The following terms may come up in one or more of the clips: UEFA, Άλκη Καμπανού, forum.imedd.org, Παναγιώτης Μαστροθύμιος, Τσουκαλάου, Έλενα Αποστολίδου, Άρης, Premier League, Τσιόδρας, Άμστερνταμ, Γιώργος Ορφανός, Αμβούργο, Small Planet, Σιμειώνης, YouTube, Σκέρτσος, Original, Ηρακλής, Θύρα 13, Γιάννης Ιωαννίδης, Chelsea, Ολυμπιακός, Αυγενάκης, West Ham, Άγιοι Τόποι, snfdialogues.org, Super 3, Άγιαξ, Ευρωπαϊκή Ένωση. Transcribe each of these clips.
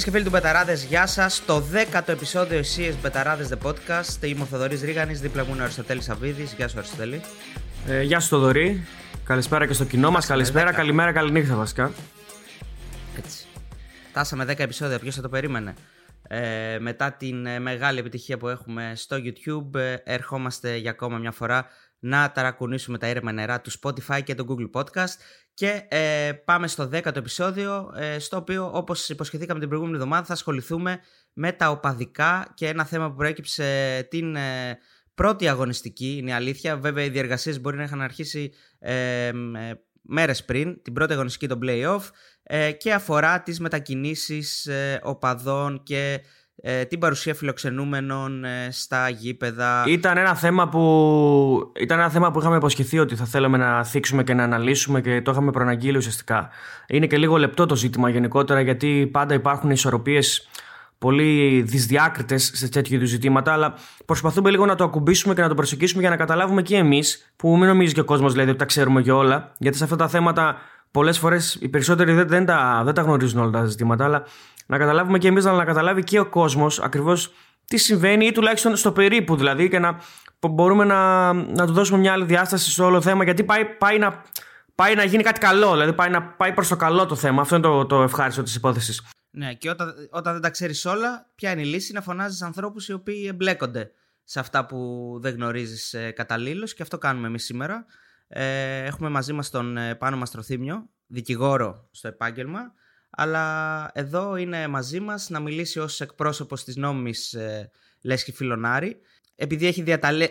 Φίλες και φίλοι του Betarades, γεια σας. Το 10ο επεισόδιο εσείς Betarades The Podcast. Είμαι ο Μωθοδορή Ρίγανη, δίπλα μου είναι ο Αριστοτέλης Σαββίδης. Γεια σου, Αριστοτέλη. Γεια σου, Θοδωρή. Καλησπέρα και στο κοινό μας. Καλησπέρα, 10. Καλημέρα, καληνύχτα βασικά. Έτσι. Φτάσαμε 10 επεισόδια, ποιος θα το περίμενε. Μετά την μεγάλη επιτυχία που έχουμε στο YouTube, ερχόμαστε για ακόμα μια φορά να ταρακουνήσουμε τα ήρεμα νερά του Spotify και του Google Podcast. Και πάμε στο 10ο επεισόδιο, στο οποίο, όπως υποσχεθήκαμε την προηγούμενη εβδομάδα, θα ασχοληθούμε με τα οπαδικά και ένα θέμα που προέκυψε την πρώτη αγωνιστική, είναι η αλήθεια. Βέβαια, οι διεργασίες μπορεί να είχαν αρχίσει μέρες πριν, την πρώτη αγωνιστική των play-off, και αφορά τις μετακινήσεις οπαδών και την παρουσία φιλοξενούμενων στα γήπεδα. Ήταν ένα θέμα που είχαμε υποσχεθεί ότι θα θέλαμε να θίξουμε και να αναλύσουμε και το είχαμε προαναγγείλει ουσιαστικά. Είναι και λίγο λεπτό το ζήτημα γενικότερα, γιατί πάντα υπάρχουν ισορροπίες πολύ δυσδιάκριτες σε τέτοιου είδους ζητήματα, αλλά προσπαθούμε λίγο να το ακουμπήσουμε και να το προσεγγίσουμε για να καταλάβουμε και εμείς, που μην νομίζει και ο κόσμος δηλαδή ότι τα ξέρουμε για όλα, γιατί σε αυτά τα θέματα πολλές φορές οι περισσότεροι δεν τα γνωρίζουν όλα τα ζητήματα, αλλά να καταλάβουμε και εμείς, να καταλάβει και ο κόσμος ακριβώς τι συμβαίνει, ή τουλάχιστον στο περίπου δηλαδή, και να μπορούμε να του δώσουμε μια άλλη διάσταση στο όλο θέμα, γιατί πάει να γίνει κάτι καλό, δηλαδή πάει προς το καλό το θέμα. Αυτό είναι το ευχάριστο της υπόθεσης. Ναι, και όταν δεν τα ξέρεις όλα, ποια είναι η λύση? Να φωνάζεις ανθρώπους οι οποίοι εμπλέκονται σε αυτά που δεν γνωρίζεις καταλήλως, και αυτό κάνουμε εμείς σήμερα. Έχουμε μαζί μας τον Πάνο Μαστροθύμιο, δικηγόρο στο επάγγελμα, αλλά εδώ είναι μαζί μας να μιλήσει ως εκπρόσωπος της νόμιμης Λέσχη Φιλονάρη, επειδή έχει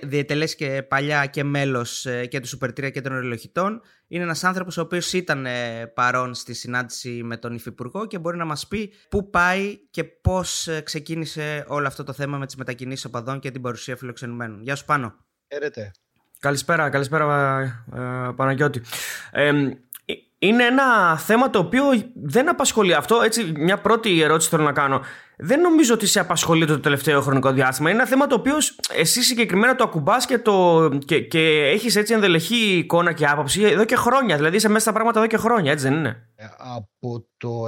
διετελέσει και παλιά και μέλος και του Super 3 και των Οριλοχητών. Είναι ένας άνθρωπος ο οποίος ήταν παρόν στη συνάντηση με τον Υφυπουργό και μπορεί να μας πει πού πάει και πώς ξεκίνησε όλο αυτό το θέμα με τις μετακινήσεις οπαδών και την παρουσία φιλοξενουμένων. Γεια σου, Πάνο. Χαίρετε. Καλησπέρα Παναγιώτη. Είναι ένα θέμα το οποίο δεν απασχολεί. Αυτό, έτσι, μια πρώτη ερώτηση θέλω να κάνω. Δεν νομίζω ότι σε απασχολεί το τελευταίο χρονικό διάστημα. Είναι ένα θέμα το οποίο εσύ συγκεκριμένα το ακουμπάς και έχεις έτσι ενδελεχή εικόνα και άποψη εδώ και χρόνια. Δηλαδή είσαι μέσα στα πράγματα εδώ και χρόνια, έτσι δεν είναι? Από το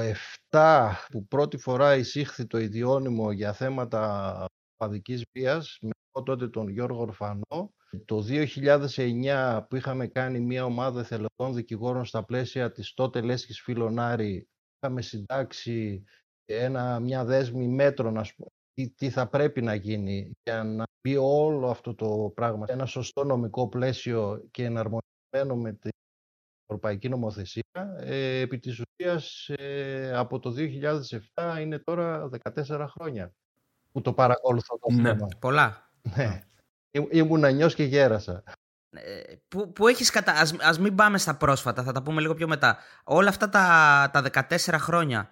7 που πρώτη φορά εισήχθη το ιδιώνυμο για θέματα οπαδικής βίας, με τότε τον Γιώργο Ορφανό, το 2009 που είχαμε κάνει μια ομάδα εθελοντών δικηγόρων στα πλαίσια της τότε Λέσχης Φιλονάρη, είχαμε συντάξει μια δέσμη μέτρων, ας πούμε, τι θα πρέπει να γίνει για να μπει όλο αυτό το πράγμα σε ένα σωστό νομικό πλαίσιο και εναρμονισμένο με την ευρωπαϊκή νομοθεσία. Επί της ουσίας, από το 2007 είναι τώρα 14 χρόνια που το παρακολουθώ το θέμα. Πολλά. Ναι. Ήμουν νιός και γέρασα. Που έχεις ας μην πάμε στα πρόσφατα, θα τα πούμε λίγο πιο μετά. Όλα αυτά τα 14 χρόνια,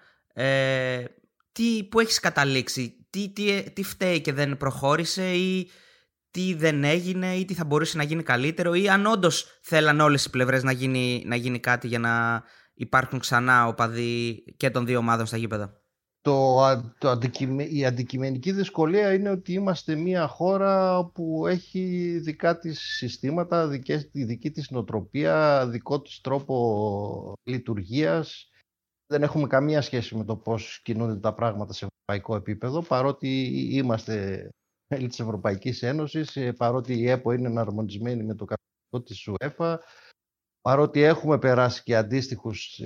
που έχεις καταλήξει, τι φταίει και δεν προχώρησε, ή τι δεν έγινε, ή τι θα μπορούσε να γίνει καλύτερο, ή αν όντως θέλαν όλες οι πλευρές να γίνει κάτι για να υπάρχουν ξανά οπαδοί και των δύο ομάδων στα γήπεδα. Η αντικειμενική δυσκολία είναι ότι είμαστε μια χώρα που έχει δικά της συστήματα, δική της νοοτροπία, δικό της τρόπο λειτουργίας. Δεν έχουμε καμία σχέση με το πώς κινούνται τα πράγματα σε ευρωπαϊκό επίπεδο, παρότι είμαστε μέλη της Ευρωπαϊκής Ένωσης, παρότι η ΕΠΟ είναι εναρμονισμένη με το κανονισμό της UEFA, παρότι έχουμε περάσει και αντίστοιχους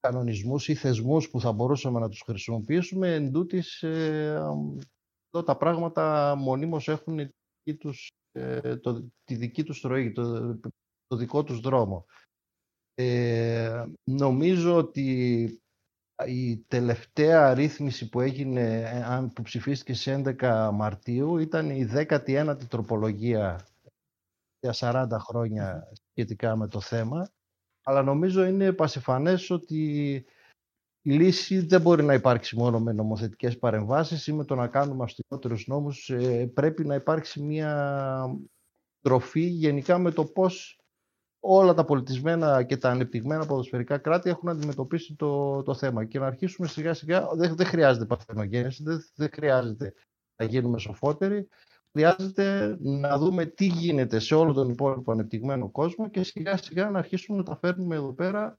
κανονισμούς ή θεσμούς που θα μπορούσαμε να τους χρησιμοποιήσουμε, εντούτοις εδώ τα πράγματα μονίμως έχουν τη δική τους ροή, το δικό τους δρόμο. Νομίζω ότι η τελευταία ρύθμιση που έγινε, που ψηφίστηκε στις 11 Μαρτίου, ήταν η 19η τροπολογία για 40 χρόνια σχετικά με το θέμα, αλλά νομίζω είναι πασιφανές ότι η λύση δεν μπορεί να υπάρξει μόνο με νομοθετικές παρεμβάσεις ή με το να κάνουμε αυστηρότερους νόμους. Πρέπει να υπάρξει μια τροφή γενικά με το πώς όλα τα πολιτισμένα και τα ανεπτυγμένα ποδοσφαιρικά κράτη έχουν αντιμετωπίσει το θέμα, και να αρχίσουμε σιγά σιγά. Δεν χρειάζεται παρθενογέννηση, δεν χρειάζεται να γίνουμε σοφότεροι. Χρειάζεται να δούμε τι γίνεται σε όλο τον υπόλοιπο ανεπτυγμένο κόσμο και σιγά σιγά να αρχίσουμε να τα φέρνουμε εδώ πέρα,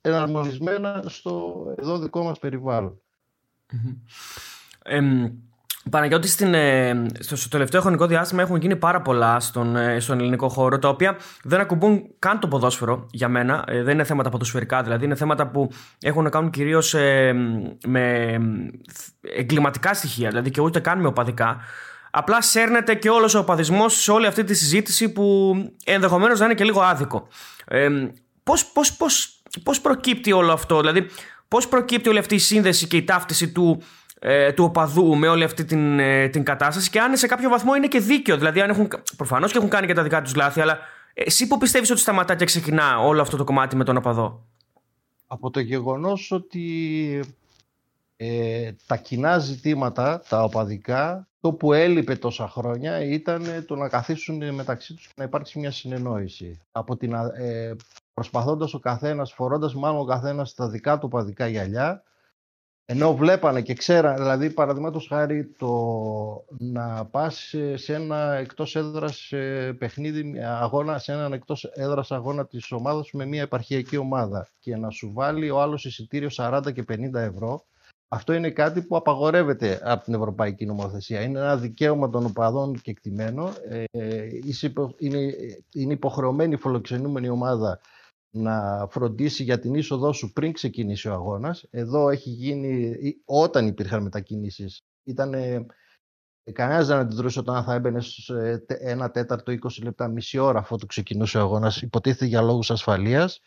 εναρμονισμένα στο εδώ δικό μας περιβάλλον. Παναγιώτη, στο τελευταίο χρονικό διάστημα έχουν γίνει πάρα πολλά στον ελληνικό χώρο, τα οποία δεν ακουμπούν καν το ποδόσφαιρο για μένα. Δεν είναι θέματα ποδοσφαιρικά δηλαδή, είναι θέματα που έχουν να κάνουν κυρίως με εγκληματικά στοιχεία, δηλαδή, και ούτε καν με οπαδικά. Απλά σέρνεται και όλος ο οπαδισμός σε όλη αυτή τη συζήτηση που ενδεχομένως να είναι και λίγο άδικο. Πώς προκύπτει όλο αυτό, δηλαδή, πώς προκύπτει όλη αυτή η σύνδεση και η ταύτιση του οπαδού με όλη αυτή την κατάσταση, και αν σε κάποιο βαθμό είναι και δίκαιο, δηλαδή αν έχουν, προφανώς και έχουν κάνει και τα δικά τους λάθη, αλλά εσύ που πιστεύεις ότι σταματά και ξεκινά όλο αυτό το κομμάτι με τον οπαδό? Από το γεγονός ότι τα κοινά ζητήματα, τα οπαδικά, το που έλειπε τόσα χρόνια ήταν το να καθίσουν μεταξύ τους και να υπάρξει μια συνεννόηση. Από την, προσπαθώντας ο καθένας, φορώντας μάλλον ο καθένας τα δικά του οπαδικά γυαλιά, ενώ βλέπανε και ξέρανε, δηλαδή παραδείγματος χάρη το να πας σε ένα εκτός έδρας παιχνίδι, αγώνα, σε έναν εκτός έδρας αγώνα της ομάδας με μια επαρχιακή ομάδα και να σου βάλει ο άλλος εισιτήριο 40 και 50 ευρώ, αυτό είναι κάτι που απαγορεύεται από την Ευρωπαϊκή Νομοθεσία. Είναι ένα δικαίωμα των οπαδών κεκτημένο, είναι υποχρεωμένη η φιλοξενούμενη ομάδα να φροντίσει για την είσοδό σου πριν ξεκινήσει ο αγώνας. Εδώ έχει γίνει, όταν υπήρχαν μετακινήσεις, ήταν κανένας δεν αντιδρούσε όταν θα έμπαινε ένα τέταρτο, 20 λεπτά, μισή ώρα αφότου ξεκινούσε ο αγώνας, υποτίθεται για λόγους ασφαλείας.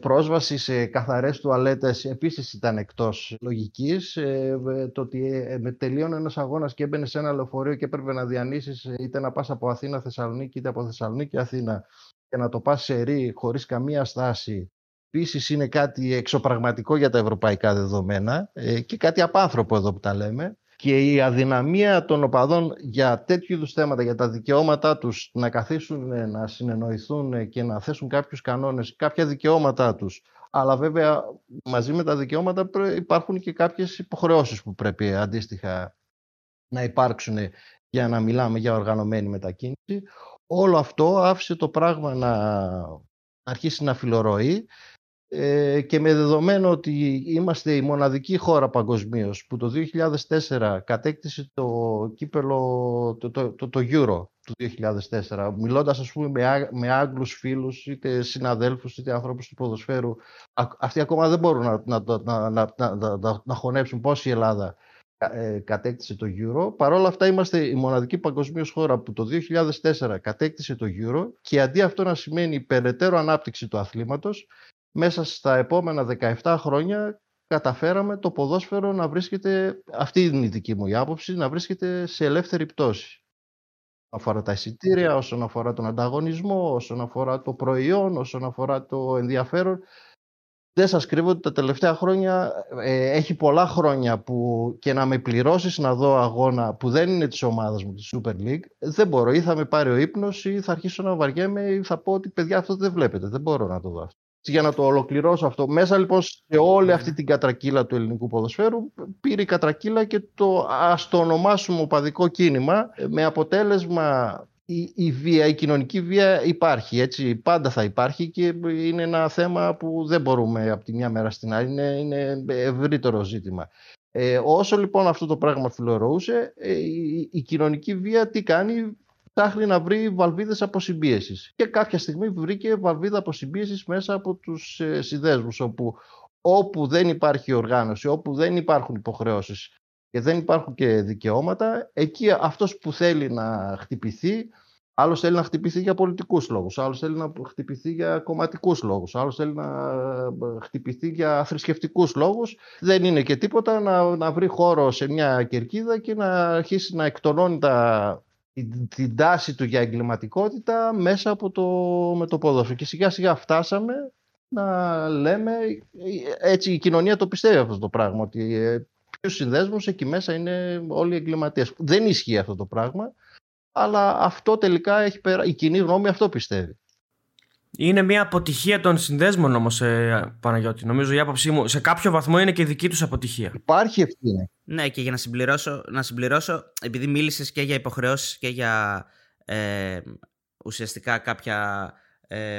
Πρόσβαση σε καθαρές τουαλέτες επίσης ήταν εκτός λογικής. Το ότι τελείωνε ένας αγώνας και έμπαινε σε ένα λεωφορείο και έπρεπε να διανύσεις είτε να πας από Αθήνα Θεσσαλονίκη είτε από Θεσσαλονίκη Αθήνα και να το πας σε ρί χωρίς καμία στάση, επίσης είναι κάτι εξωπραγματικό για τα ευρωπαϊκά δεδομένα και κάτι απάνθρωπο εδώ που τα λέμε. Και η αδυναμία των οπαδών για τέτοιου είδους θέματα, για τα δικαιώματά τους να καθίσουν, να συνεννοηθούν και να θέσουν κάποιους κανόνες, κάποια δικαιώματά τους. Αλλά βέβαια μαζί με τα δικαιώματα υπάρχουν και κάποιες υποχρεώσεις που πρέπει αντίστοιχα να υπάρξουν για να μιλάμε για οργανωμένη μετακίνηση. Όλο αυτό άφησε το πράγμα να αρχίσει να φιλορροεί. Και με δεδομένο ότι είμαστε η μοναδική χώρα παγκοσμίως που το 2004 κατέκτησε το κύπελο, το Euro του 2004, μιλώντας ας πούμε με Άγγλους φίλους, είτε συναδέλφους, είτε ανθρώπους του ποδοσφαίρου, αυτοί ακόμα δεν μπορούν να χωνέψουν πώς η Ελλάδα κατέκτησε το Euro. Παρ' όλα αυτά είμαστε η μοναδική παγκοσμίως χώρα που το 2004 κατέκτησε το Euro, και αντί αυτό να σημαίνει περαιτέρω ανάπτυξη του αθλήματος, μέσα στα επόμενα 17 χρόνια καταφέραμε το ποδόσφαιρο να βρίσκεται, αυτή είναι η δική μου η άποψη, να βρίσκεται σε ελεύθερη πτώση. Όσον αφορά τα εισιτήρια, όσον αφορά τον ανταγωνισμό, όσον αφορά το προϊόν, όσον αφορά το ενδιαφέρον. Δεν σας κρύβω ότι τα τελευταία χρόνια, έχει πολλά χρόνια που και να με πληρώσεις να δω αγώνα που δεν είναι της ομάδας μου, της Super League, δεν μπορώ. Ή θα με πάρει ο ύπνος ή θα αρχίσω να βαριέμαι ή θα πω ότι παιδιά αυτό δεν βλέπετε, δεν μπορώ να το δω αυτό. Για να το ολοκληρώσω αυτό, μέσα λοιπόν σε όλη αυτή την κατρακύλα του ελληνικού ποδοσφαίρου πήρε η κατρακύλα και το ας το ονομάσουμε οπαδικό κίνημα, με αποτέλεσμα η βία, η κοινωνική βία υπάρχει, έτσι, πάντα θα υπάρχει και είναι ένα θέμα που δεν μπορούμε από τη μια μέρα στην άλλη, είναι ευρύτερο ζήτημα. Όσο λοιπόν αυτό το πράγμα φιλορροούσε, η κοινωνική βία τι κάνει? Ψάχνει να βρει βαλβίδες αποσυμπίεσης. Και κάποια στιγμή βρήκε βαλβίδα αποσυμπίεσης μέσα από τους συνδέσμους, όπου δεν υπάρχει οργάνωση, όπου δεν υπάρχουν υποχρεώσεις και δεν υπάρχουν και δικαιώματα, εκεί αυτός που θέλει να χτυπηθεί, άλλος θέλει να χτυπηθεί για πολιτικούς λόγους, άλλος θέλει να χτυπηθεί για κομματικούς λόγους, άλλος θέλει να χτυπηθεί για θρησκευτικούς λόγους, δεν είναι και τίποτα να βρει χώρο σε μια κερκίδα και να αρχίσει να εκτονώνει την τάση του για εγκληματικότητα μέσα από το ποδόσφαιρο. Και σιγά σιγά φτάσαμε να λέμε, έτσι η κοινωνία το πιστεύει αυτό το πράγμα, ότι ποιους συνδέσμους εκεί μέσα είναι όλοι οι εγκληματίες. Δεν ισχύει αυτό το πράγμα, αλλά αυτό τελικά η κοινή γνώμη αυτό πιστεύει. Είναι μια αποτυχία των συνδέσμων όμως, Παναγιώτη. Νομίζω η άποψή μου σε κάποιο βαθμό είναι και η δική τους αποτυχία. Υπάρχει ευθύνη. Ναι, και για να συμπληρώσω, επειδή μίλησες και για υποχρεώσεις και για ουσιαστικά κάποια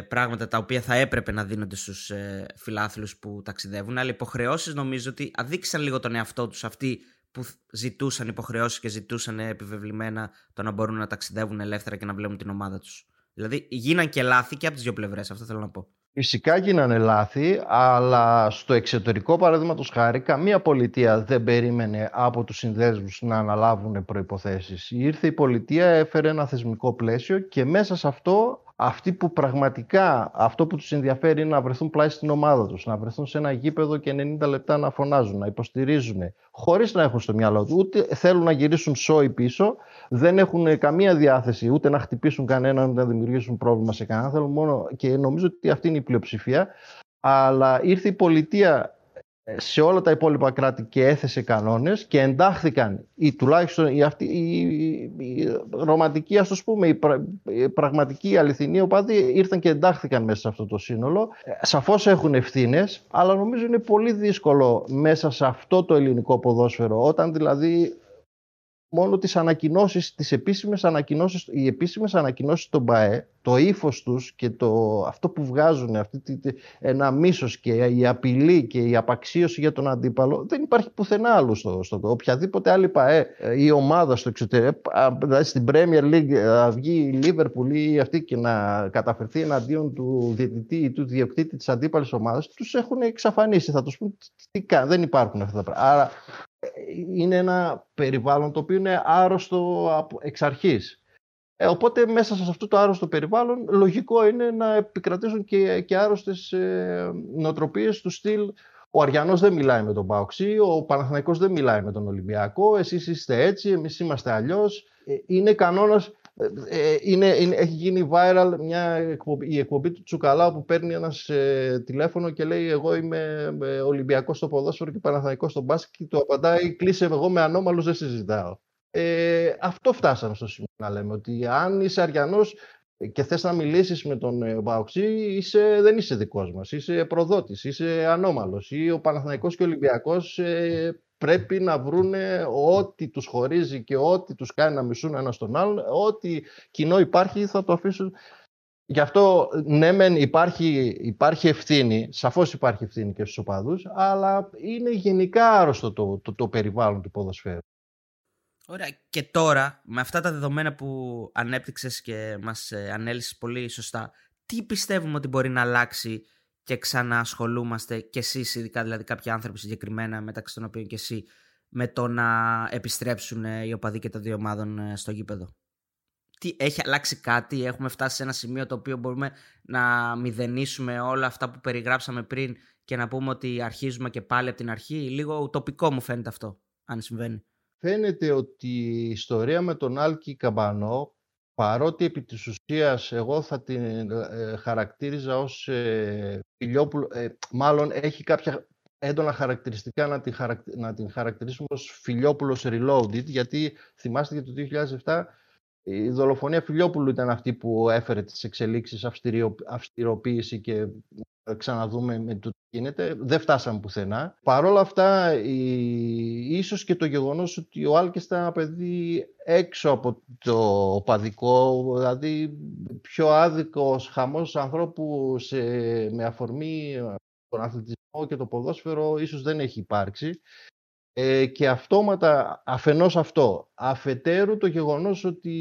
πράγματα τα οποία θα έπρεπε να δίνονται στους φιλάθλους που ταξιδεύουν, αλλά υποχρεώσεις νομίζω ότι αδείξαν λίγο τον εαυτό τους αυτοί που ζητούσαν υποχρεώσεις και ζητούσαν επιβεβλημένα το να μπορούν να ταξιδεύουν ελεύθερα και να βλέπουν την ομάδα τους. Δηλαδή γίναν και λάθη και από τις δύο πλευρές, αυτό θέλω να πω. Φυσικά γίνανε λάθη, αλλά στο εξωτερικό, παραδείγματος χάρη, καμία πολιτεία δεν περίμενε από τους συνδέσμους να αναλάβουν προϋποθέσεις. Ήρθε η πολιτεία, έφερε ένα θεσμικό πλαίσιο και μέσα σε αυτό, αυτοί που πραγματικά αυτό που τους ενδιαφέρει είναι να βρεθούν πλάι στην ομάδα τους, να βρεθούν σε ένα γήπεδο και 90 λεπτά να φωνάζουν, να υποστηρίζουν, χωρίς να έχουν στο μυαλό τους, ούτε θέλουν να γυρίσουν σόι πίσω, δεν έχουν καμία διάθεση ούτε να χτυπήσουν κανέναν, ούτε να δημιουργήσουν πρόβλημα σε κανέναν. Θέλουν μόνο, και νομίζω ότι αυτή είναι η πλειοψηφία. Αλλά ήρθε η πολιτεία σε όλα τα υπόλοιπα κράτη και έθεσε κανόνες και εντάχθηκαν ή τουλάχιστον οι ρομαντικοί, ας το πούμε, οι πραγματικοί, αληθινοί οπαδοί ήρθαν και εντάχθηκαν μέσα σε αυτό το σύνολο. Σαφώς έχουν ευθύνες, αλλά νομίζω είναι πολύ δύσκολο μέσα σε αυτό το ελληνικό ποδόσφαιρο, όταν δηλαδή μόνο τις ανακοινώσεις, τις επίσημες ανακοινώσεις, οι επίσημες ανακοινώσεις των ΠΑΕ, το ύφος τους και αυτό που βγάζουν, ένα μίσος και η απειλή και η απαξίωση για τον αντίπαλο, δεν υπάρχει πουθενά άλλο στο οποιαδήποτε άλλη ΠΑΕ ή ομάδα στο εξωτερικό. Δηλαδή στην Premier League βγει η Liverpool ή αυτή και να καταφερθεί εναντίον του διαιτητή ή του διοκτήτη της αντίπαλης ομάδας, τους έχουν εξαφανίσει. Θα τους πούν τι κάνουν, δεν υπάρχουν αυτά τα πράγματα. Άρα είναι ένα περιβάλλον το οποίο είναι άρρωστο εξ αρχής. Οπότε μέσα σε αυτό το άρρωστο περιβάλλον λογικό είναι να επικρατήσουν και άρρωστες νοοτροπίες του στυλ «Ο Αριανός δεν μιλάει με τον Παοξή, ο Παναθηναϊκός δεν μιλάει με τον Ολυμπιακό, εσείς είστε έτσι, εμείς είμαστε αλλιώς». Είναι κανόνας, έχει γίνει viral η εκπομπή του Τσουκαλάου που παίρνει ένας τηλέφωνο και λέει «Εγώ είμαι Ολυμπιακός στο ποδόσφαιρο και Παναθηναϊκός στο μπάσκετ» και του απαντάει «Κλείσε, εγώ με ανώμαλους δεν συζητάω». Αυτό φτάσαμε στο σημείο να λέμε, ότι αν είσαι Αριανός και θες να μιλήσεις με τον Παοξή, δεν είσαι δικός μας, είσαι προδότης, είσαι ανώμαλος. Ή ο Παναθηναϊκός και ο Ολυμπιακός πρέπει να βρούνε ό,τι τους χωρίζει και ό,τι τους κάνει να μισούν ένας τον άλλον, ό,τι κοινό υπάρχει θα το αφήσουν. Γι' αυτό ναι μεν υπάρχει ευθύνη, σαφώς υπάρχει ευθύνη και στους οπαδούς, αλλά είναι γενικά άρρωστο το περιβάλλον του ποδοσφαίρου. Ωραία, και τώρα με αυτά τα δεδομένα που ανέπτυξες και μας ανέλυσες πολύ σωστά, τι πιστεύουμε ότι μπορεί να αλλάξει και ξαναασχολούμαστε και εσείς ειδικά, δηλαδή κάποιοι άνθρωποι συγκεκριμένα μεταξύ των οποίων και εσύ, με το να επιστρέψουν οι οπαδοί και των δύο ομάδων στο γήπεδο? Έχει αλλάξει κάτι, έχουμε φτάσει σε ένα σημείο το οποίο μπορούμε να μηδενίσουμε όλα αυτά που περιγράψαμε πριν και να πούμε ότι αρχίζουμε και πάλι από την αρχή? Λίγο ουτοπικό μου φαίνεται αυτό, αν συμβαίνει. Φαίνεται ότι η ιστορία με τον Άλκη Καμπανό, παρότι επί της ουσίας εγώ θα την χαρακτήριζα ως φιλιόπουλο, μάλλον έχει κάποια έντονα χαρακτηριστικά να την χαρακτηρίσουμε ως Φιλιόπουλος Reloaded, γιατί θυμάστε για το 2007 η δολοφονία Φιλιόπουλου ήταν αυτή που έφερε τις εξελίξεις, αυστηροποίηση και ξαναδούμε με το τι γίνεται. Δεν φτάσαμε πουθενά. Παρ' όλα αυτά, ίσως και το γεγονός ότι ο Άλκης ήταν ένα παιδί έξω από το οπαδικό, δηλαδή πιο άδικος χαμός ανθρώπου με αφορμή τον αθλητισμό και το ποδόσφαιρο, ίσως δεν έχει υπάρξει. Και αυτόματα, αφενός αυτό, αφετέρου το γεγονός ότι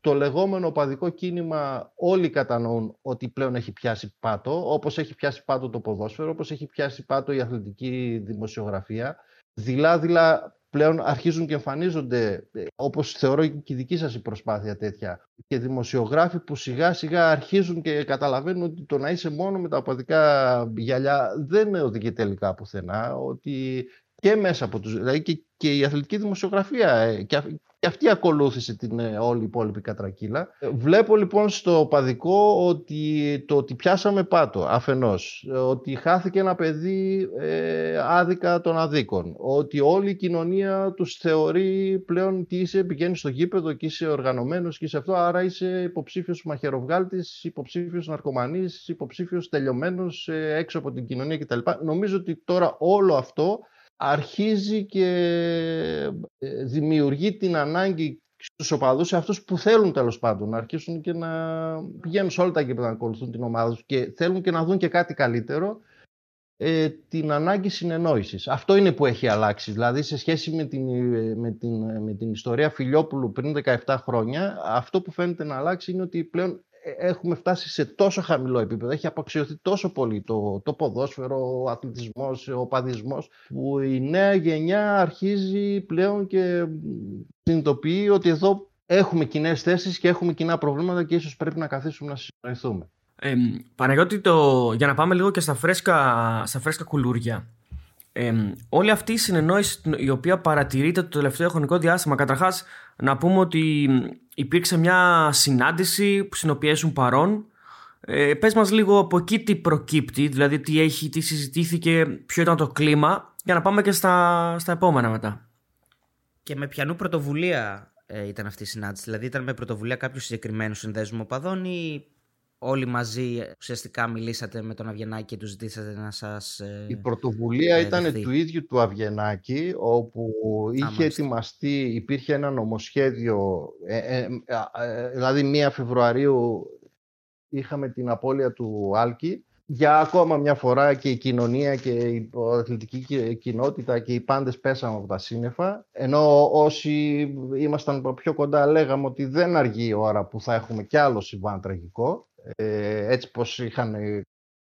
το λεγόμενο οπαδικό κίνημα όλοι κατανοούν ότι πλέον έχει πιάσει πάτο, όπως έχει πιάσει πάτο το ποδόσφαιρο, όπως έχει πιάσει πάτο η αθλητική δημοσιογραφία. Δειλά-δειλά πλέον αρχίζουν και εμφανίζονται, όπως θεωρώ και η δική σας η προσπάθεια τέτοια, και δημοσιογράφοι που σιγά-σιγά αρχίζουν και καταλαβαίνουν ότι το να είσαι μόνο με τα οπαδικά γυαλιά δεν οδηγεί τελικά πουθενά, ότι και μέσα από τους, δηλαδή και η αθλητική δημοσιογραφία και αυτή ακολούθησε την όλη υπόλοιπη κατρακύλα. Βλέπω λοιπόν στο παδικό ότι το ότι πιάσαμε πάτο αφενός, ότι χάθηκε ένα παιδί άδικα των αδίκων, ότι όλη η κοινωνία τους θεωρεί πλέον ότι είσαι, πηγαίνεις στο γήπεδο και είσαι οργανωμένος και είσαι αυτό, άρα είσαι υποψήφιος μαχαιροβγάλτης, υποψήφιος ναρκωμανής, υποψήφιος τελειωμένος έξω από την κοινωνία κτλ. Νομίζω ότι τώρα όλο αυτό αρχίζει και δημιουργεί την ανάγκη στους οπαδούς, σε αυτούς που θέλουν τέλος πάντων να αρχίσουν και να πηγαίνουν σε όλα τα γήπεδα να ακολουθούν την ομάδα τους και θέλουν και να δουν και κάτι καλύτερο, την ανάγκη συνεννόησης. Αυτό είναι που έχει αλλάξει. Δηλαδή σε σχέση με την ιστορία Φιλιόπουλου πριν 17 χρόνια, αυτό που φαίνεται να αλλάξει είναι ότι πλέον έχουμε φτάσει σε τόσο χαμηλό επίπεδο, έχει απαξιωθεί τόσο πολύ το ποδόσφαιρο, ο αθλητισμός, ο οπαδισμός, που η νέα γενιά αρχίζει πλέον και συνειδητοποιεί ότι εδώ έχουμε κοινές θέσεις και έχουμε κοινά προβλήματα και ίσως πρέπει να καθίσουμε να συνοηθούμε. Παναγιώτη, για να πάμε λίγο και στα φρέσκα κουλούρια. Όλη αυτή η συνεννόηση η οποία παρατηρείται το τελευταίο χρονικό διάστημα, καταρχάς να πούμε ότι υπήρξε μια συνάντηση που στην οποία ήσουν παρών. Πες μας λίγο από εκεί τι προκύπτει, δηλαδή τι συζητήθηκε, ποιο ήταν το κλίμα, για να πάμε και στα επόμενα μετά. Και με ποιανού πρωτοβουλία ήταν αυτή η συνάντηση, δηλαδή ήταν με πρωτοβουλία κάποιου συγκεκριμένου συνδέσμου οπαδών ή... Όλοι μαζί ουσιαστικά μιλήσατε με τον Αυγενάκη και του ζητήσατε να σας... Η πρωτοβουλία ήταν του ίδιου του Αυγενάκη, όπου είχε ετοιμαστεί, υπήρχε ένα νομοσχέδιο, δηλαδή 1 Φεβρουαρίου είχαμε την απώλεια του Άλκη. Για ακόμα μια φορά και η κοινωνία και η αθλητική κοινότητα και οι πάντες πέσαμε από τα σύννεφα, ενώ όσοι ήμασταν πιο κοντά λέγαμε ότι δεν αργεί η ώρα που θα έχουμε κι άλλο συμβάν τραγικό, έτσι πως είχαν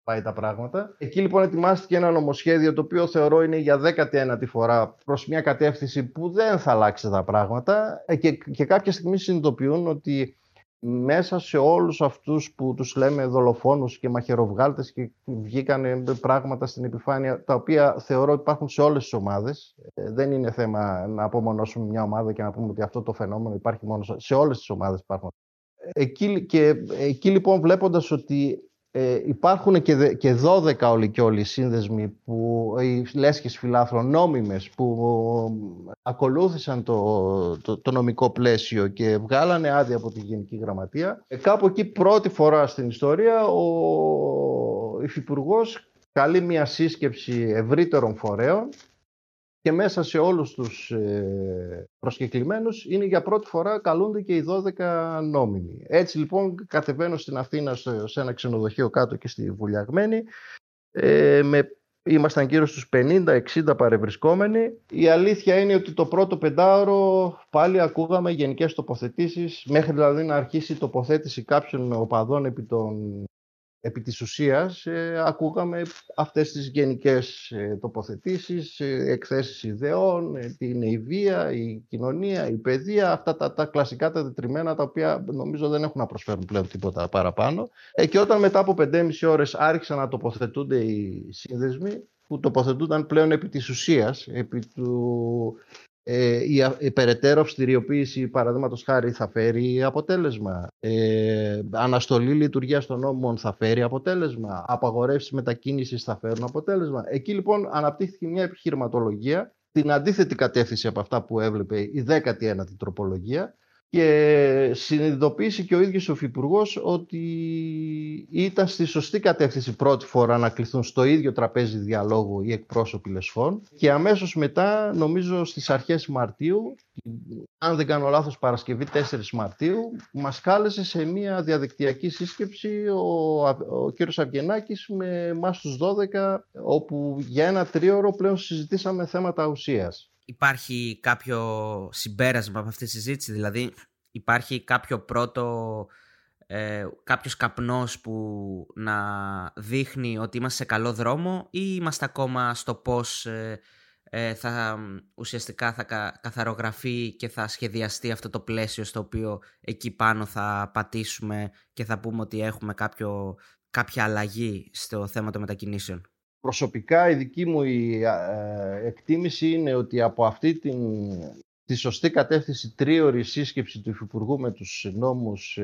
πάει τα πράγματα. Εκεί λοιπόν ετοιμάστηκε ένα νομοσχέδιο το οποίο θεωρώ είναι για 19η φορά προς μια κατεύθυνση που δεν θα αλλάξει τα πράγματα και κάποια στιγμή συνειδητοποιούν ότι μέσα σε όλους αυτούς που τους λέμε δολοφόνους και μαχαιροβγάλτες και βγήκανε πράγματα στην επιφάνεια τα οποία θεωρώ ότι υπάρχουν σε όλες τις ομάδες. Δεν είναι θέμα να απομονώσουμε μια ομάδα και να πούμε ότι αυτό το φαινόμενο υπάρχει μόνο σε όλες τις ομάδες υπάρχουν. Εκεί λοιπόν βλέποντας ότι υπάρχουν και 12 όλοι και όλοι οι σύνδεσμοι που οι λέσχες φιλάθρων νόμιμες που ακολούθησαν το νομικό πλαίσιο και βγάλανε άδεια από τη Γενική Γραμματεία, κάπου εκεί πρώτη φορά στην ιστορία ο Υφυπουργός καλεί μια σύσκεψη ευρύτερων φορέων και μέσα σε όλους τους προσκεκλημένους είναι για πρώτη φορά καλούνται και οι 12 νόμιμοι. Έτσι λοιπόν κατεβαίνω στην Αθήνα σε ένα ξενοδοχείο κάτω και στη Βουλιαγμένη. Ήμασταν γύρω στους 50-60 παρευρισκόμενοι. Η αλήθεια είναι ότι το πρώτο πεντάωρο πάλι ακούγαμε γενικές τοποθετήσεις, μέχρι δηλαδή να αρχίσει η τοποθέτηση κάποιων οπαδών επί της ουσίας, ακούγαμε αυτές τις γενικές τοποθετήσεις, εκθέσεις ιδεών, τι είναι η βία, η κοινωνία, η παιδεία, αυτά τα κλασικά τα τετριμένα τα οποία νομίζω δεν έχουν να προσφέρουν πλέον τίποτα παραπάνω. Και όταν μετά από 5,5 ώρες άρχισαν να τοποθετούνται οι σύνδεσμοι, που τοποθετούνταν πλέον επί της ουσίας, επί του... Η περαιτέρω αυστηριοποίηση, παραδείγματος χάρη, θα φέρει αποτέλεσμα. Αναστολή λειτουργίας των νόμων θα φέρει αποτέλεσμα. Απαγορεύσεις μετακίνησης θα φέρουν αποτέλεσμα. Εκεί λοιπόν αναπτύχθηκε μια επιχειρηματολογία στην αντίθετη κατεύθυνση από αυτά που έβλεπε η 19η τροπολογία και συνειδητοποίησε και ο ίδιος ο Υφυπουργός ότι ήταν στη σωστή κατεύθυνση πρώτη φορά να κληθούν στο ίδιο τραπέζι διαλόγου οι εκπρόσωποι λεσφών και αμέσως μετά, νομίζω στις αρχές Μαρτίου, αν δεν κάνω λάθος Παρασκευή 4 Μαρτίου, μας κάλεσε σε μια διαδικτυακή σύσκεψη ο κύριος Αυγενάκης με εμάς τους 12, όπου για 1 τρίωρο πλέον συζητήσαμε θέματα ουσίας. Υπάρχει κάποιο συμπέρασμα από αυτή τη συζήτηση, δηλαδή υπάρχει κάποιο πρώτο, κάποιος καπνός που να δείχνει ότι είμαστε σε καλό δρόμο ή είμαστε ακόμα στο πώς ουσιαστικά θα καθαρογραφεί και θα σχεδιαστεί αυτό το πλαίσιο στο οποίο εκεί πάνω θα πατήσουμε και θα πούμε ότι έχουμε κάποια αλλαγή στο θέμα των μετακινήσεων. Προσωπικά η δική μου εκτίμηση είναι ότι από αυτή τη σωστή κατεύθυνση 3ωρη σύσκεψη του Υφυπουργού με τους νόμους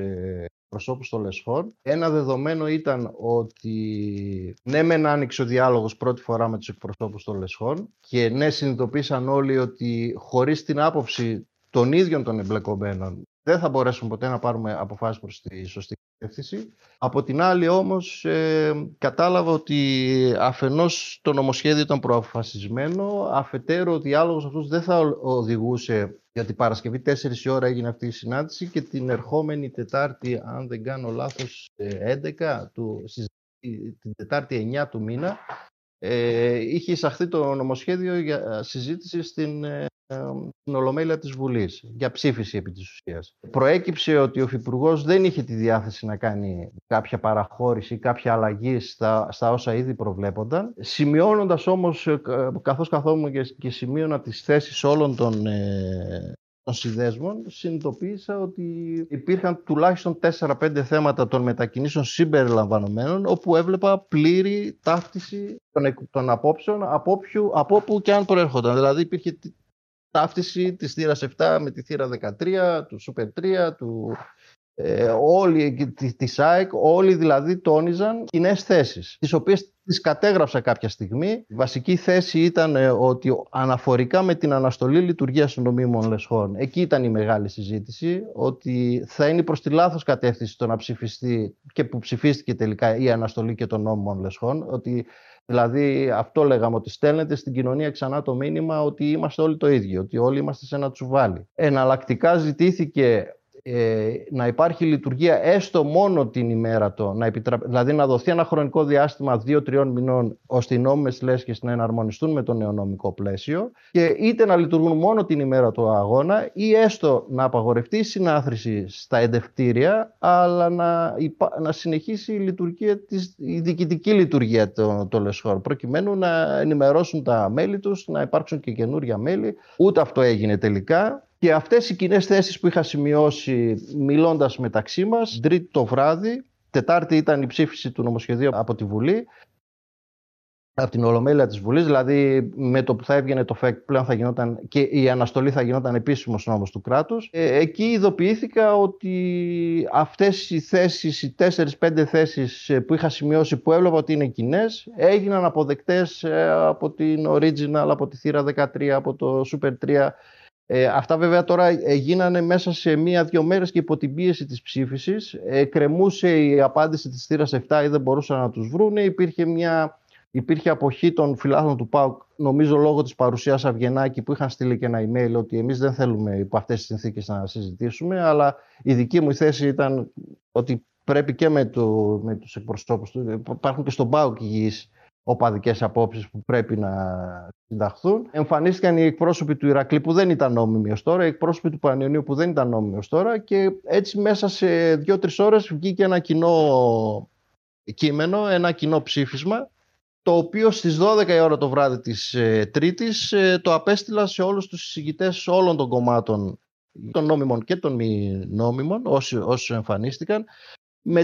προσώπους των λεσχών, ένα δεδομένο ήταν ότι ναι μεν άνοιξε ο διάλογος πρώτη φορά με τους εκπροσώπους των λεσχών και ναι συνειδητοποίησαν όλοι ότι χωρίς την άποψη των ίδιων των εμπλεκομένων Δεν θα μπορέσουμε ποτέ να πάρουμε αποφάσεις προς τη σωστή κατεύθυνση. Από την άλλη όμως κατάλαβα ότι αφενός το νομοσχέδιο ήταν προαποφασισμένο, αφετέρου ο διάλογος αυτός δεν θα οδηγούσε, γιατί Παρασκευή 4 η ώρα έγινε αυτή η συνάντηση και την ερχόμενη Τετάρτη, αν δεν κάνω λάθος, 11 του, την Τετάρτη 9 του μήνα, είχε εισαχθεί το νομοσχέδιο για συζήτηση στην Ολομέλεια της Βουλής για ψήφιση επί της ουσίας. Προέκυψε ότι ο Υφυπουργός δεν είχε τη διάθεση να κάνει κάποια παραχώρηση ή κάποια αλλαγή στα όσα ήδη προβλέπονταν. Σημειώνοντας όμως, καθώς καθόμουν και σημείωνα τις θέσεις όλων των συνδέσμων, συνειδητοποίησα ότι υπήρχαν τουλάχιστον 4-5 θέματα των μετακινήσεων συμπεριλαμβανομένων, όπου έβλεπα πλήρη ταύτιση των απόψεων από όπου και αν προέρχονταν. Δηλαδή υπήρχε ταύτιση της θύρας 7 με τη θύρα 13, του Super 3, τη ΣΑΕΚ, όλοι δηλαδή τόνιζαν κοινές θέσεις, τις οποίες τις κατέγραψα κάποια στιγμή. Η βασική θέση ήταν ότι αναφορικά με την αναστολή λειτουργίας των νομίμων λεσχών, εκεί ήταν η μεγάλη συζήτηση, ότι θα είναι προς τη λάθος κατεύθυνση το να ψηφιστεί και που ψηφίστηκε τελικά η αναστολή και των νόμιμων λεσχών, ότι δηλαδή αυτό λέγαμε, ότι στέλνεται στην κοινωνία ξανά το μήνυμα ότι είμαστε όλοι το ίδιο, ότι όλοι είμαστε σε ένα τσουβάλι. Εναλλακτικά ζητήθηκε να υπάρχει λειτουργία έστω μόνο την ημέρα του, δηλαδή να δοθεί ένα χρονικό διάστημα 2-3 μηνών ώστε οι νόμιμες λέσχες να εναρμονιστούν με το νέο νομικό πλαίσιο και είτε να λειτουργούν μόνο την ημέρα του αγώνα ή έστω να απαγορευτεί η συνάθρηση στα εντευτήρια, αλλά να συνεχίσει η λειτουργία, η διοικητική λειτουργία των λεσχών, προκειμένου να ενημερώσουν τα μέλη τους, να υπάρξουν και καινούρια μέλη. Ούτε αυτό έγινε τελικά. Και αυτές οι κοινές θέσεις που είχα σημειώσει μιλώντας μεταξύ μας, Τρίτη το βράδυ, Τετάρτη ήταν η ψήφιση του νομοσχεδίου από τη Βουλή, από την Ολομέλεια της Βουλής, δηλαδή με το που θα έβγαινε το ΦΕΚ πλέον θα γινόταν και η αναστολή θα γινόταν επίσημος νόμος του κράτους. Εκεί ειδοποιήθηκα ότι αυτές οι θέσεις, οι 4-5 θέσεις που είχα σημειώσει που έβλεπα ότι είναι κοινές, έγιναν αποδεκτές από την Original, από τη θύρα 13, από το Super 3. Αυτά βέβαια τώρα γίνανε μέσα σε 1-2 μέρες και υπό την πίεση της ψήφισης. Κρεμούσε η απάντηση της θύρας 7 ή δεν μπορούσαν να τους βρούνε. Υπήρχε αποχή των φιλάθλων του ΠΑΟΚ, νομίζω λόγω της παρουσίας Αυγενάκη, που είχαν στείλει και ένα email ότι εμείς δεν θέλουμε υπό αυτές τις συνθήκες να συζητήσουμε, αλλά η δική μου θέση ήταν ότι πρέπει και με τους εκπροσώπους του, υπάρχουν και στον ΠΑΟΚ υγιείς οπαδικές απόψεις που πρέπει να συνταχθούν. Εμφανίστηκαν οι εκπρόσωποι του Ηρακλή που δεν ήταν νόμιμοι ως τώρα, οι εκπρόσωποι του Πανιωνίου που δεν ήταν νόμιμοι ως τώρα, και έτσι μέσα σε 2-3 ώρες βγήκε ένα κοινό κείμενο, ένα κοινό ψήφισμα, το οποίο στις 12 η ώρα το βράδυ της Τρίτης το απέστειλα σε όλους τους συζητητές όλων των κομμάτων, των νόμιμων και των μη νόμιμων, όσοι εμφανίστηκαν, με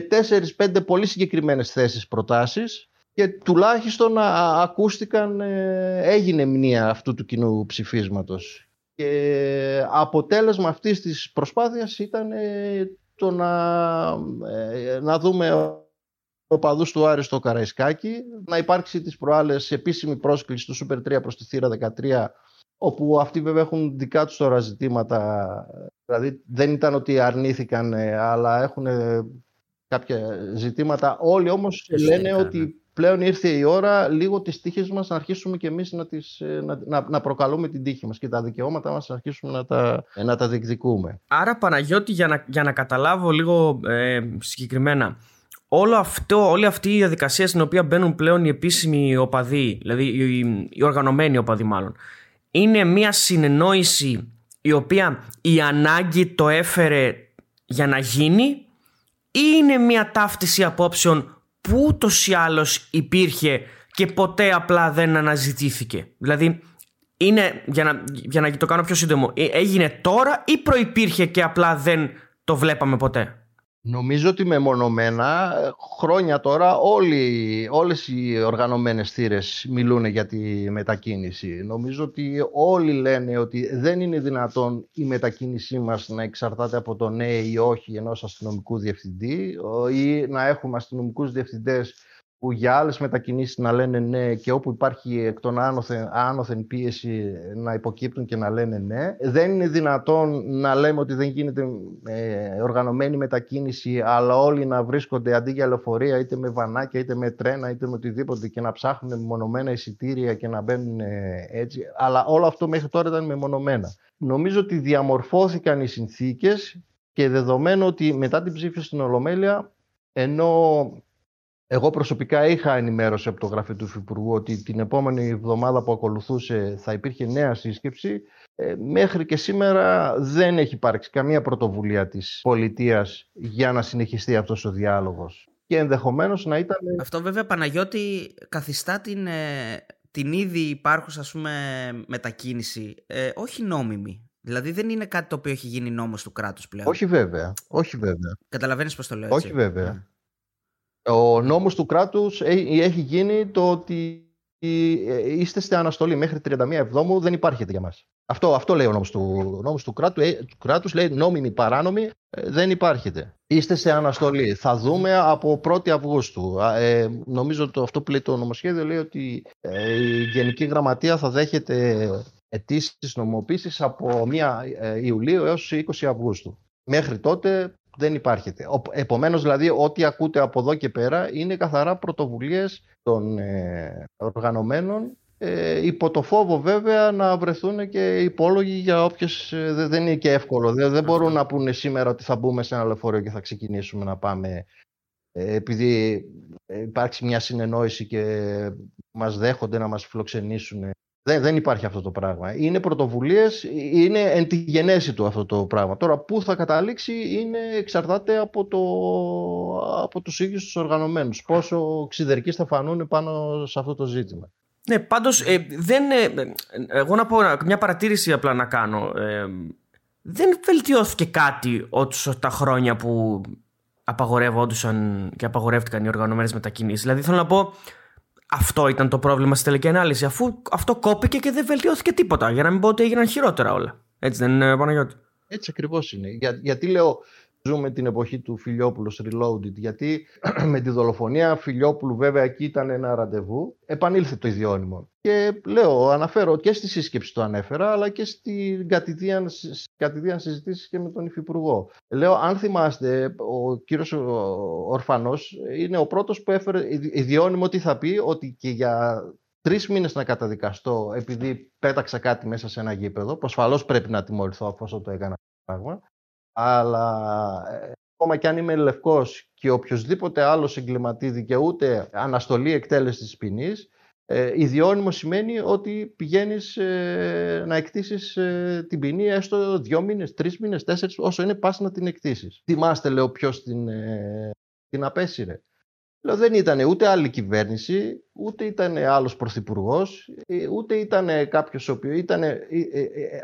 4-5 πολύ συγκεκριμένες θέσεις, προτάσεις. Και τουλάχιστον ακούστηκαν, έγινε μνήα αυτού του κοινού ψηφίσματος. Και αποτέλεσμα αυτής της προσπάθειας ήταν το να δούμε οπαδούς του Άρη στο Καραϊσκάκη, να υπάρξει τις προάλλες επίσημη πρόσκληση του Super 3 προς τη θύρα 13, όπου αυτοί βέβαια έχουν δικά τους τώρα ζητήματα, δηλαδή δεν ήταν ότι αρνήθηκαν, αλλά έχουν κάποια ζητήματα. Όλοι όμως λένε ότι πλέον ήρθε η ώρα λίγο τις τύχες μας να αρχίσουμε και εμείς να προκαλούμε την τύχη μας και τα δικαιώματα μας να αρχίσουμε να τα διεκδικούμε. Άρα, Παναγιώτη, για να καταλάβω λίγο συγκεκριμένα, όλη αυτή η διαδικασία στην οποία μπαίνουν πλέον οι επίσημοι οπαδοί, δηλαδή οι οργανωμένοι οπαδοί μάλλον, είναι μια συνεννόηση η οποία η ανάγκη το έφερε για να γίνει, ή είναι μια ταύτιση απόψεων που ούτως ή άλλως υπήρχε και ποτέ απλά δεν αναζητήθηκε? Δηλαδή, είναι, για να το κάνω πιο σύντομο, έγινε τώρα ή προϋπήρχε και απλά δεν το βλέπαμε ποτέ? Νομίζω ότι μεμονωμένα χρόνια τώρα όλες οι οργανωμένες θύρες μιλούν για τη μετακίνηση. Νομίζω ότι όλοι λένε ότι δεν είναι δυνατόν η μετακίνησή μας να εξαρτάται από το ναι ή όχι ενός αστυνομικού διευθυντή, ή να έχουμε αστυνομικούς διευθυντές που για άλλες μετακινήσεις να λένε ναι και όπου υπάρχει εκ των άνωθεν πίεση να υποκύπτουν και να λένε ναι. Δεν είναι δυνατόν να λέμε ότι δεν γίνεται οργανωμένη μετακίνηση, αλλά όλοι να βρίσκονται αντί για λεωφορεία είτε με βανάκια είτε με τρένα είτε με οτιδήποτε και να ψάχνουν μονομένα εισιτήρια και να μπαίνουν έτσι. Αλλά όλο αυτό μέχρι τώρα ήταν μεμονωμένα. Νομίζω ότι διαμορφώθηκαν οι συνθήκες και δεδομένου ότι μετά την ψήφια στην Ολομέλεια, ενώ εγώ προσωπικά είχα ενημέρωση από το γραφείο του Υφυπουργού ότι την επόμενη εβδομάδα που ακολουθούσε θα υπήρχε νέα σύσκεψη, μέχρι και σήμερα δεν έχει υπάρξει καμία πρωτοβουλία της πολιτείας για να συνεχιστεί αυτός ο διάλογος. Και ενδεχομένως να ήταν... Αυτό βέβαια, Παναγιώτη, καθιστά την ήδη υπάρχουσα, ας πούμε, μετακίνηση όχι νόμιμη. Δηλαδή δεν είναι κάτι το οποίο έχει γίνει νόμος του κράτους πλέον. Όχι βέβαια. Όχι βέβαια. Καταλαβαίνεις πώς το λέω έτσι. Όχι βέβαια. Ο νόμος του κράτους έχει γίνει το ότι είστε σε αναστολή μέχρι 31 Εβδόμου, δεν υπάρχετε για μας. Αυτό λέει ο νόμος του κράτους, λέει νόμιμη παράνομη, δεν υπάρχετε. Είστε σε αναστολή. Θα δούμε από 1η Αυγούστου. Νομίζω ότι αυτό που λέει το νομοσχέδιο λέει ότι η Γενική Γραμματεία θα δέχεται αιτήσεις νομοποίησης από 1 Ιουλίου έως 20 Αυγούστου. Μέχρι τότε... δεν υπάρχετε. Επομένως, δηλαδή, ό,τι ακούτε από εδώ και πέρα είναι καθαρά πρωτοβουλίες των οργανωμένων υπό το φόβο βέβαια να βρεθούν και υπόλογοι για όποιες δεν είναι και εύκολο. Δεν μπορούν να πούνε σήμερα ότι θα μπούμε σε ένα λεωφορείο και θα ξεκινήσουμε να πάμε επειδή υπάρξει μια συνεννόηση και μας δέχονται να μας φιλοξενήσουν. Δεν υπάρχει αυτό το πράγμα. Είναι πρωτοβουλίες, είναι εν τη γενέση του αυτό το πράγμα. Τώρα πού θα καταλήξει εξαρτάται από τους ίδιους τους οργανωμένους. Πόσο ξιδερκείς θα φανούν πάνω σε αυτό το ζήτημα. Ναι, πάντως εγώ να πω μια παρατήρηση απλά να κάνω. Δεν βελτιώθηκε κάτι τα χρόνια που απαγορεύονταν και απαγορεύτηκαν οι οργανωμένες μετακινήσεις. Δηλαδή θέλω να πω... αυτό ήταν το πρόβλημα στη τελική ανάλυση, αφού αυτό κόπηκε και δεν βελτιώθηκε τίποτα. Για να μην πω ότι έγιναν χειρότερα όλα. Έτσι δεν είναι, Παναγιώτη? Έτσι ακριβώς είναι. Γιατί λέω ζούμε την εποχή του Φιλιόπουλος Reloaded? Γιατί με τη δολοφονία Φιλιόπουλου, βέβαια, εκεί ήταν ένα ραντεβού. Επανήλθε το ιδιώνυμο. Και λέω, αναφέρω και στη σύσκεψη το ανέφερα, αλλά και στην κατηδίαν συζητήσεις και με τον Υφυπουργό. Λέω, αν θυμάστε, ο κύριος Ορφανός είναι ο πρώτος που έφερε ιδιώνυμο τι θα πει, ότι και για 3 μήνες να καταδικαστώ επειδή πέταξα κάτι μέσα σε ένα γήπεδο. Προσφαλώς πρέπει να τιμωρηθώ αφού το έκανα πράγμα. Αλλά ακόμα κι αν είμαι λευκός και οποιοδήποτε άλλος εγκληματής δικαιούται αναστολή εκτέλεσης της ποινής, ιδιώνυμο σημαίνει ότι πηγαίνεις να εκτίσεις την ποινή έστω 2 μήνες, 3 μήνες, 4, όσο είναι πας να την εκτίσεις. Θυμάστε, λέω, ποιος την απέσυρε. Λέω, δεν ήταν ούτε άλλη κυβέρνηση, ούτε ήταν άλλος πρωθυπουργός, ούτε ήταν κάποιος ο οποίος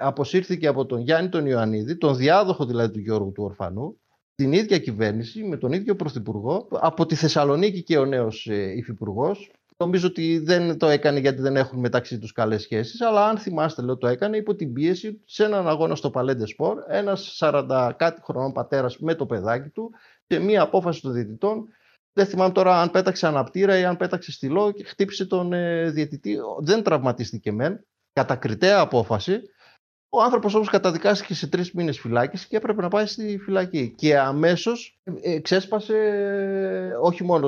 αποσύρθηκε από τον Γιάννη τον Ιωαννίδη, τον διάδοχο δηλαδή του Γιώργου του Ορφανού, την ίδια κυβέρνηση με τον ίδιο πρωθυπουργό, από τη Θεσσαλονίκη και ο νέος υφυπουργός. Νομίζω ότι δεν το έκανε γιατί δεν έχουν μεταξύ τους καλές σχέσεις, αλλά αν θυμάστε, λέω, το έκανε υπό την πίεση σε έναν αγώνα στο Παλέντε Σπορ, ένας 40 κάτι χρονών πατέρας με το παιδάκι του και μία απόφαση των διαιτητών. Δεν θυμάμαι τώρα αν πέταξε αναπτήρα ή αν πέταξε στυλό και χτύπησε τον διαιτητή. Δεν τραυματίστηκε μεν, κατακριτέα απόφαση. Ο άνθρωπος όμως καταδικάστηκε σε 3 μήνες φυλάκιση και έπρεπε να πάει στη φυλακή. Και αμέσως ξέσπασε όχι μόνο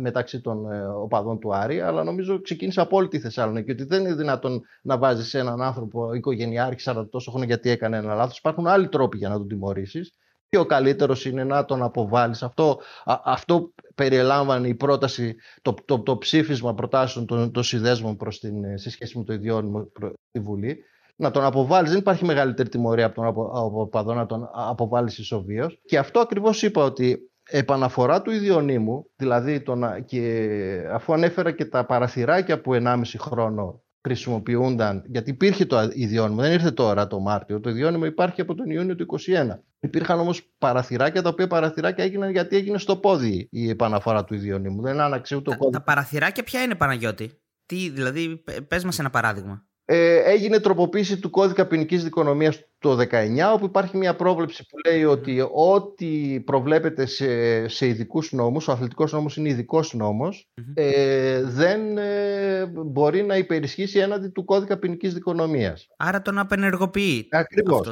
μεταξύ των οπαδών του Άρη, αλλά νομίζω ξεκίνησε από όλη τη Θεσσαλονίκη. Ότι δεν είναι δυνατόν να βάζεις έναν άνθρωπο οικογενειάρχη 40 τόσο χρόνο γιατί έκανε ένα λάθος. Υπάρχουν άλλοι τρόποι για να τον τιμωρήσεις. Και ο καλύτερος είναι να τον αποβάλεις. Αυτό περιέλαμβανε η πρόταση, το ψήφισμα προτάσεων των συνδέσμων σε σχέση με το ιδιώνυμο στη Βουλή. Να τον αποβάλεις. Δεν υπάρχει μεγαλύτερη τιμωρία από τον παδό να τον αποβάλεις ισοβίως. Και αυτό ακριβώς είπα, ότι επαναφορά του ιδιώνυμου, δηλαδή και αφού ανέφερα και τα παραθυράκια που 1,5 χρόνο χρησιμοποιούνταν, γιατί υπήρχε το ιδιώνυμο, δεν ήρθε τώρα το Μάρτιο. Το ιδιώνυμο υπάρχει από τον Ιούνιο του 2021. Υπήρχαν όμως παραθυράκια, τα οποία παραθυράκια έγιναν γιατί έγινε στο πόδι η επαναφορά του ιδιώνυμου. Δεν άναξε ούτε πόδι. Τα παραθυράκια ποια είναι, Παναγιώτη? Δηλαδή, πες μας ένα παράδειγμα. Έγινε τροποποίηση του κώδικα ποινικής δικονομίας το 19, όπου υπάρχει μια πρόβλεψη που λέει ότι ό,τι προβλέπεται σε ειδικούς νόμους, ο αθλητικός νόμος είναι ειδικός νόμος, δεν μπορεί να υπερισχύσει έναντι του κώδικα ποινικής δικονομίας. Άρα τον απενεργοποιεί.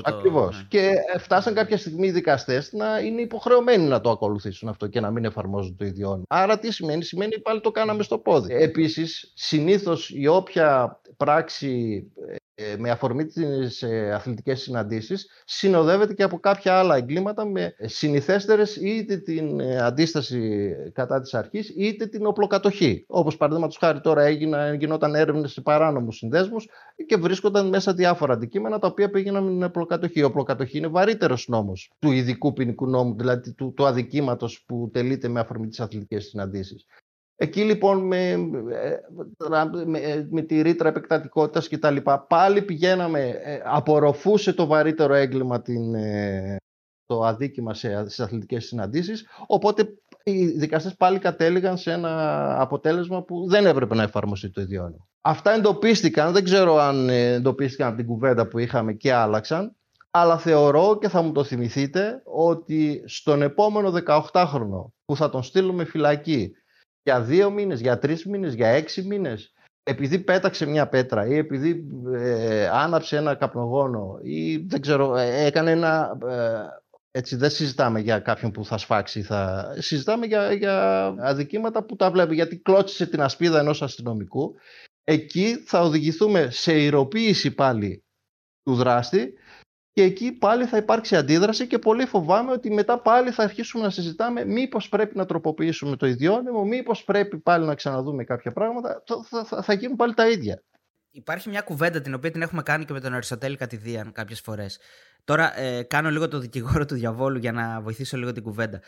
Ακριβώς. Ναι. Και φτάσαν κάποια στιγμή οι δικαστές να είναι υποχρεωμένοι να το ακολουθήσουν αυτό και να μην εφαρμόζουν το ιδιώνυμο. Άρα τι σημαίνει? Σημαίνει πάλι το κάναμε στο πόδι. Επίσης, συνήθως η όποια πράξη με αφορμή τις αθλητικές συναντήσεις συνοδεύεται και από κάποια άλλα εγκλήματα με συνηθέστερες είτε την αντίσταση κατά της αρχής είτε την οπλοκατοχή. Όπως παραδείγματος χάρη τώρα γινόταν έρευνες σε παράνομους συνδέσμους και βρίσκονταν μέσα διάφορα αντικείμενα τα οποία πήγαιναν με την οπλοκατοχή. Η οπλοκατοχή είναι βαρύτερος νόμος του ειδικού ποινικού νόμου, δηλαδή του αδικήματος που τελείται με αφορμή τις αθλητικές συναντήσεις. Εκεί λοιπόν με τη ρήτρα επεκτατικότητας και τα λοιπά, πάλι πηγαίναμε, απορροφούσε το βαρύτερο έγκλημα το αδίκημα στις αθλητικές συναντήσεις, οπότε οι δικαστές πάλι κατέληγαν σε ένα αποτέλεσμα που δεν έπρεπε να εφαρμοστεί το ιδιώνυμο. Αυτά εντοπίστηκαν, δεν ξέρω αν εντοπίστηκαν από την κουβέντα που είχαμε και άλλαξαν, αλλά θεωρώ και θα μου το θυμηθείτε ότι στον επόμενο 18χρονο που θα τον στείλουμε φυλακή για 2 μήνες, για 3 μήνες, για 6 μήνες, επειδή πέταξε μια πέτρα ή επειδή άναψε ένα καπνογόνο ή δεν ξέρω, έκανε ένα... Έτσι, δεν συζητάμε για κάποιον που θα σφάξει. Συζητάμε για αδικήματα που τα βλέπει, γιατί κλώτσισε την ασπίδα ενός αστυνομικού. Εκεί θα οδηγηθούμε σε ηροποίηση πάλι του δράστη και εκεί πάλι θα υπάρξει αντίδραση και πολύ φοβάμαι ότι μετά πάλι θα αρχίσουμε να συζητάμε μήπως πρέπει να τροποποιήσουμε το ιδιώνυμο, μήπως πρέπει πάλι να ξαναδούμε κάποια πράγματα, θα γίνουν πάλι τα ίδια. Υπάρχει μια κουβέντα την οποία την έχουμε κάνει και με τον Αριστοτέλη κατηδίαν κάποιες φορές. Τώρα κάνω λίγο το δικηγόρο του διαβόλου για να βοηθήσω λίγο την κουβέντα.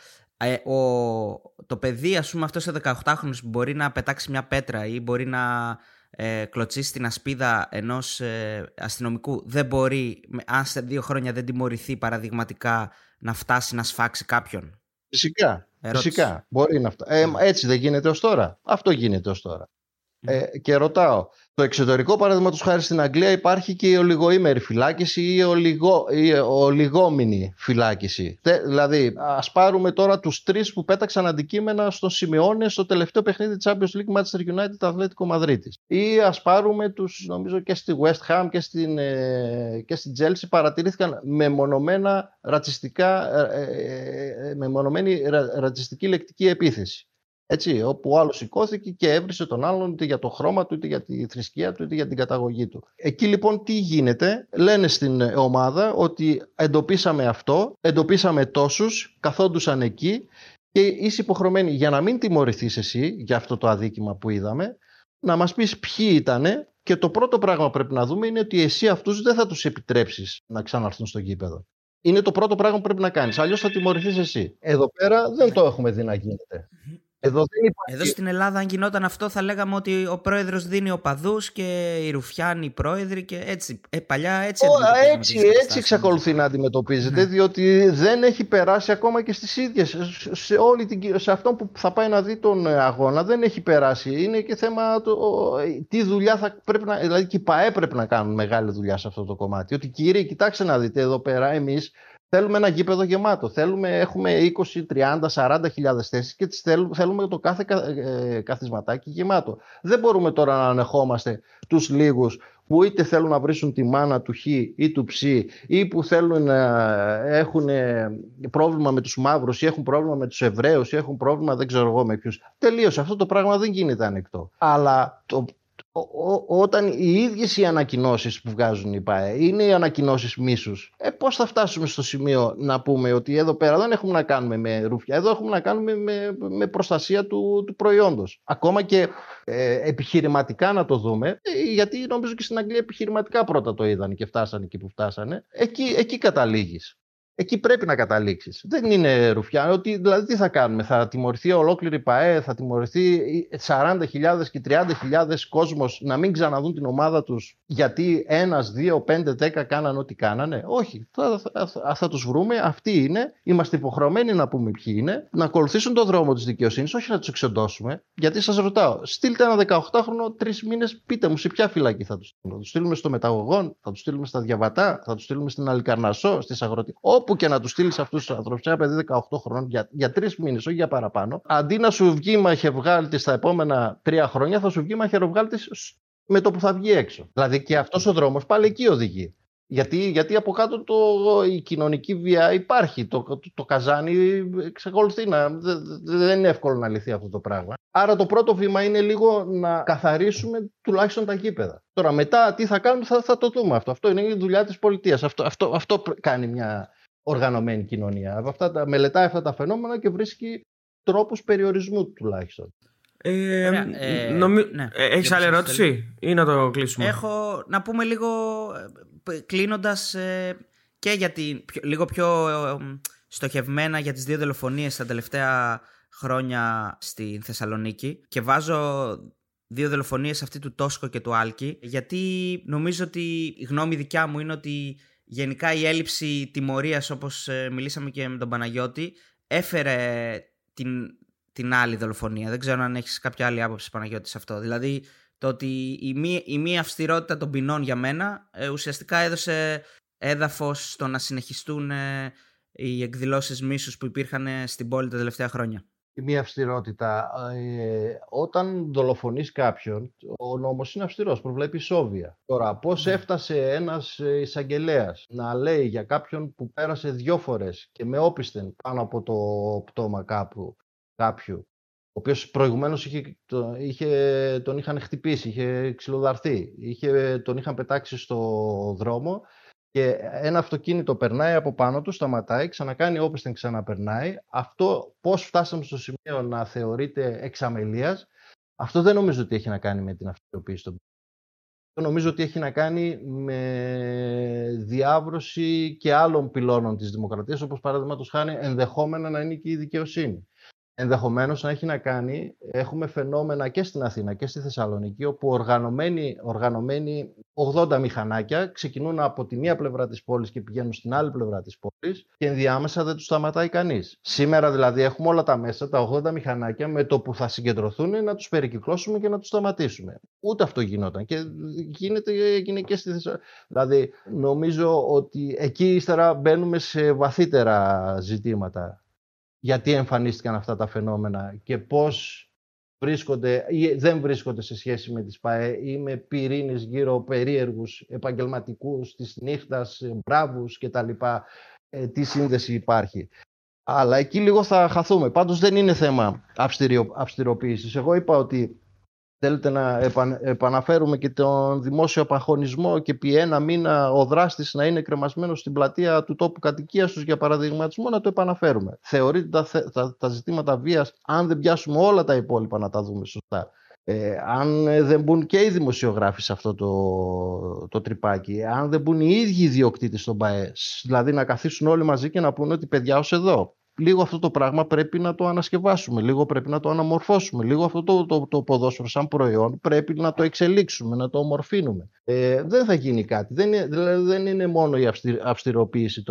Το παιδί, ας πούμε, αυτός ο 18χρονος μπορεί να πετάξει μια πέτρα ή μπορεί να... κλωτσίσει την ασπίδα ενός αστυνομικού, δεν μπορεί, αν σε 2 χρόνια δεν τιμωρηθεί παραδειγματικά, να φτάσει να σφάξει κάποιον. Φυσικά μπορεί να φτάσει. Έτσι δεν γίνεται ως τώρα? Αυτό γίνεται ως τώρα. Και ρωτάω, το εξωτερικό παραδείγματος χάρη στην Αγγλία υπάρχει και η ολιγοήμερη φυλάκιση ή η ολιγόμενη φυλάκιση. Δηλαδή, ας πάρουμε τώρα τους 3 που πέταξαν αντικείμενα στο Σιμειώνη στο τελευταίο παιχνίδι της Champions League Manchester United Αθλέτικο Μαδρίτης. Ή ας πάρουμε τους, νομίζω και στη West Ham και στην Chelsea παρατηρήθηκαν μεμονωμένη ρατσιστική λεκτική επίθεση. Έτσι, όπου ο άλλος σηκώθηκε και έβρισε τον άλλον είτε για το χρώμα του, είτε για τη θρησκεία του, είτε για την καταγωγή του. Εκεί λοιπόν τι γίνεται? Λένε στην ομάδα ότι εντοπίσαμε αυτό, εντοπίσαμε τόσους, καθόντουσαν εκεί και είσαι υποχρεωμένοι, για να μην τιμωρηθείς εσύ για αυτό το αδίκημα που είδαμε, να μας πεις ποιοι ήτανε. Και το πρώτο πράγμα που πρέπει να δούμε είναι ότι εσύ αυτούς δεν θα τους επιτρέψεις να ξαναρθούν στο γήπεδο. Είναι το πρώτο πράγμα που πρέπει να κάνεις, αλλιώς θα τιμωρηθείς εσύ. Εδώ πέρα δεν το έχουμε δει να γίνεται. Εδώ στην Ελλάδα, αν γινόταν αυτό, θα λέγαμε ότι ο πρόεδρος δίνει οπαδούς και οι ρουφιάνοι πρόεδροι και έτσι. Παλιά έτσι. Έτσι εξακολουθεί να αντιμετωπίζεται, διότι δεν έχει περάσει ακόμα και στις ίδιες. Σε αυτόν που θα πάει να δει τον αγώνα, δεν έχει περάσει. Είναι και θέμα τι δουλειά θα πρέπει να. Δηλαδή, και οι ΠΑΕ πρέπει να κάνουν μεγάλη δουλειά σε αυτό το κομμάτι. Ότι κύριοι, κοιτάξτε να δείτε εδώ πέρα, εμείς θέλουμε ένα γήπεδο γεμάτο, έχουμε 20, 30, 40 χιλιάδες θέσεις και θέλουμε το κάθε καθισματάκι γεμάτο. Δεν μπορούμε τώρα να ανεχόμαστε τους λίγους που είτε θέλουν να βρίσουν τη μάνα του Χ ή του Ψ ή που θέλουν να έχουν πρόβλημα με τους μαύρους ή έχουν πρόβλημα με τους Εβραίους ή έχουν πρόβλημα δεν ξέρω εγώ με ποιους. Τελείωσε, αυτό το πράγμα δεν γίνεται ανεκτό. Αλλά όταν οι ίδιες οι ανακοινώσεις που βγάζουν οι ΠΑΕ είναι οι ανακοινώσεις μίσους, πώς θα φτάσουμε στο σημείο να πούμε ότι εδώ πέρα δεν έχουμε να κάνουμε με ρούφια, εδώ έχουμε να κάνουμε με προστασία του προϊόντος? Ακόμα και επιχειρηματικά να το δούμε, γιατί νομίζω και στην Αγγλία επιχειρηματικά πρώτα το είδαν και φτάσανε εκεί που φτάσανε. Εκεί καταλήγεις. εκεί πρέπει να καταλήξεις. Δεν είναι ρουφιά. Ότι, δηλαδή τι θα κάνουμε, θα τιμωρηθεί ολόκληρη ΠΑΕ, θα τιμωρηθεί 40.000 και 30.000 κόσμος να μην ξαναδούν την ομάδα τους γιατί 1, 2, 5, 10 κάνανε ό,τι κάνανε. Όχι, θα τους βρούμε, αυτοί είναι, είμαστε υποχρεωμένοι να πούμε ποιοι είναι, να ακολουθήσουν τον δρόμο της δικαιοσύνης, όχι να τους εξοντώσουμε. Γιατί σας ρωτάω, στείλτε ένα 18χρονο 3 μήνες, πείτε μου σε ποια φυλακή θα τους στείλουμε. Θα τους στείλουμε στο Μεταγωγόν, θα τους στείλουμε στα Διαβατά, θα τους στείλουμε στην Αλικαρνασσό, στις Αγροτικές. Όπου και να τους στείλεις αυτούς τους ανθρώπους, ένα παιδί 18 χρόνων για 3 μήνες, όχι για παραπάνω, αντί να σου βγει μαχαιρουγάλτης στα επόμενα 3 χρόνια, θα σου βγει μαχαιρουγάλτης με το που θα βγει έξω. Δηλαδή και αυτός ο δρόμος πάλι εκεί οδηγεί. Γιατί από κάτω η κοινωνική βία υπάρχει. Το καζάνι εξακολουθεί να. Δεν είναι εύκολο να λυθεί αυτό το πράγμα. Άρα το πρώτο βήμα είναι λίγο να καθαρίσουμε τουλάχιστον τα γήπεδα. Τώρα μετά τι θα κάνουμε, θα το δούμε αυτό. Αυτό είναι η δουλειά της πολιτείας. Αυτό κάνει μια οργανωμένη κοινωνία. Μελετάει αυτά τα φαινόμενα και βρίσκει τρόπους περιορισμού τουλάχιστον. Ναι. Έχεις άλλη ερώτηση ή να το κλείσουμε? Έχω να πούμε λίγο κλείνοντας και για λίγο πιο στοχευμένα για τις 2 δολοφονίες τα τελευταία χρόνια στην Θεσσαλονίκη, και βάζω 2 δολοφονίες αυτή του Τόσκο και του Άλκη, γιατί νομίζω ότι η γνώμη δικιά μου είναι ότι γενικά η έλλειψη τιμωρίας, όπως μιλήσαμε και με τον Παναγιώτη, έφερε την άλλη δολοφονία. Δεν ξέρω αν έχεις κάποια άλλη άποψη, Παναγιώτη, σε αυτό. Δηλαδή το ότι η μία αυστηρότητα των ποινών για μένα ουσιαστικά έδωσε έδαφος στο να συνεχιστούν οι εκδηλώσεις μίσους που υπήρχαν στην πόλη τα τελευταία χρόνια. Η μία αυστηρότητα. Όταν δολοφονείς κάποιον, ο νόμος είναι αυστηρός, προβλέπει ισόβια. Τώρα, πώς έφτασε ένας εισαγγελέας να λέει για κάποιον που πέρασε 2 φορές και με όπισθεν πάνω από το πτώμα κάποιου, ο οποίος προηγουμένως τον είχαν χτυπήσει, είχε ξυλοδαρθεί, τον είχαν πετάξει στο δρόμο, και ένα αυτοκίνητο περνάει από πάνω του, σταματάει, ξανακάνει όπισθεν, ξαναπερνάει. Αυτό πώς φτάσαμε στο σημείο να θεωρείται εξαμελίας, αυτό δεν νομίζω ότι έχει να κάνει με την αυτοποίηση των πυλώνων. Νομίζω ότι έχει να κάνει με διάβρωση και άλλων πυλώνων της δημοκρατίας, όπως παραδείγματος χάνει ενδεχόμενα να είναι και η δικαιοσύνη. Ενδεχομένως να έχει να κάνει, έχουμε φαινόμενα και στην Αθήνα και στη Θεσσαλονίκη, όπου οργανωμένοι 80 μηχανάκια ξεκινούν από τη μία πλευρά της πόλης και πηγαίνουν στην άλλη πλευρά της πόλης, και ενδιάμεσα δεν τους σταματάει κανείς. Σήμερα δηλαδή έχουμε όλα τα μέσα, τα 80 μηχανάκια, με το που θα συγκεντρωθούν να τους περικυκλώσουμε και να τους σταματήσουμε. Ούτε αυτό γινόταν, και γίνεται και στη Θεσσαλονίκη. Δηλαδή νομίζω ότι εκεί ύστερα μπαίνουμε σε βαθύτερα ζητήματα. Γιατί εμφανίστηκαν αυτά τα φαινόμενα και πώς βρίσκονται ή δεν βρίσκονται σε σχέση με τις ΠΑΕ ή με πυρήνες γύρω περίεργους επαγγελματικούς της νύχτας, μπράβους κτλ. Τι σύνδεση υπάρχει. Αλλά εκεί λίγο θα χαθούμε. Πάντως δεν είναι θέμα αυστηροποίησης. Εγώ είπα ότι θέλετε να επαναφέρουμε και τον δημόσιο απαγχωνισμό και επί 1 μήνα ο δράστης να είναι κρεμασμένος στην πλατεία του τόπου κατοικίας τους για παραδειγματισμό, να το επαναφέρουμε. Θεωρείται τα ζητήματα βίας, αν δεν πιάσουμε όλα τα υπόλοιπα να τα δούμε σωστά, αν δεν μπουν και οι δημοσιογράφοι σε αυτό το τρυπάκι, αν δεν μπουν οι ίδιοι ιδιοκτήτες των ΠΑΕ, δηλαδή να καθίσουν όλοι μαζί και να πούνε ότι παιδιά ως εδώ. Λίγο αυτό το πράγμα πρέπει να το ανασκευάσουμε, λίγο πρέπει να το αναμορφώσουμε, λίγο αυτό το ποδόσφαιρο σαν προϊόν πρέπει να το εξελίξουμε, να το ομορφύνουμε. Δεν θα γίνει κάτι, δεν είναι μόνο η αυστηροποίηση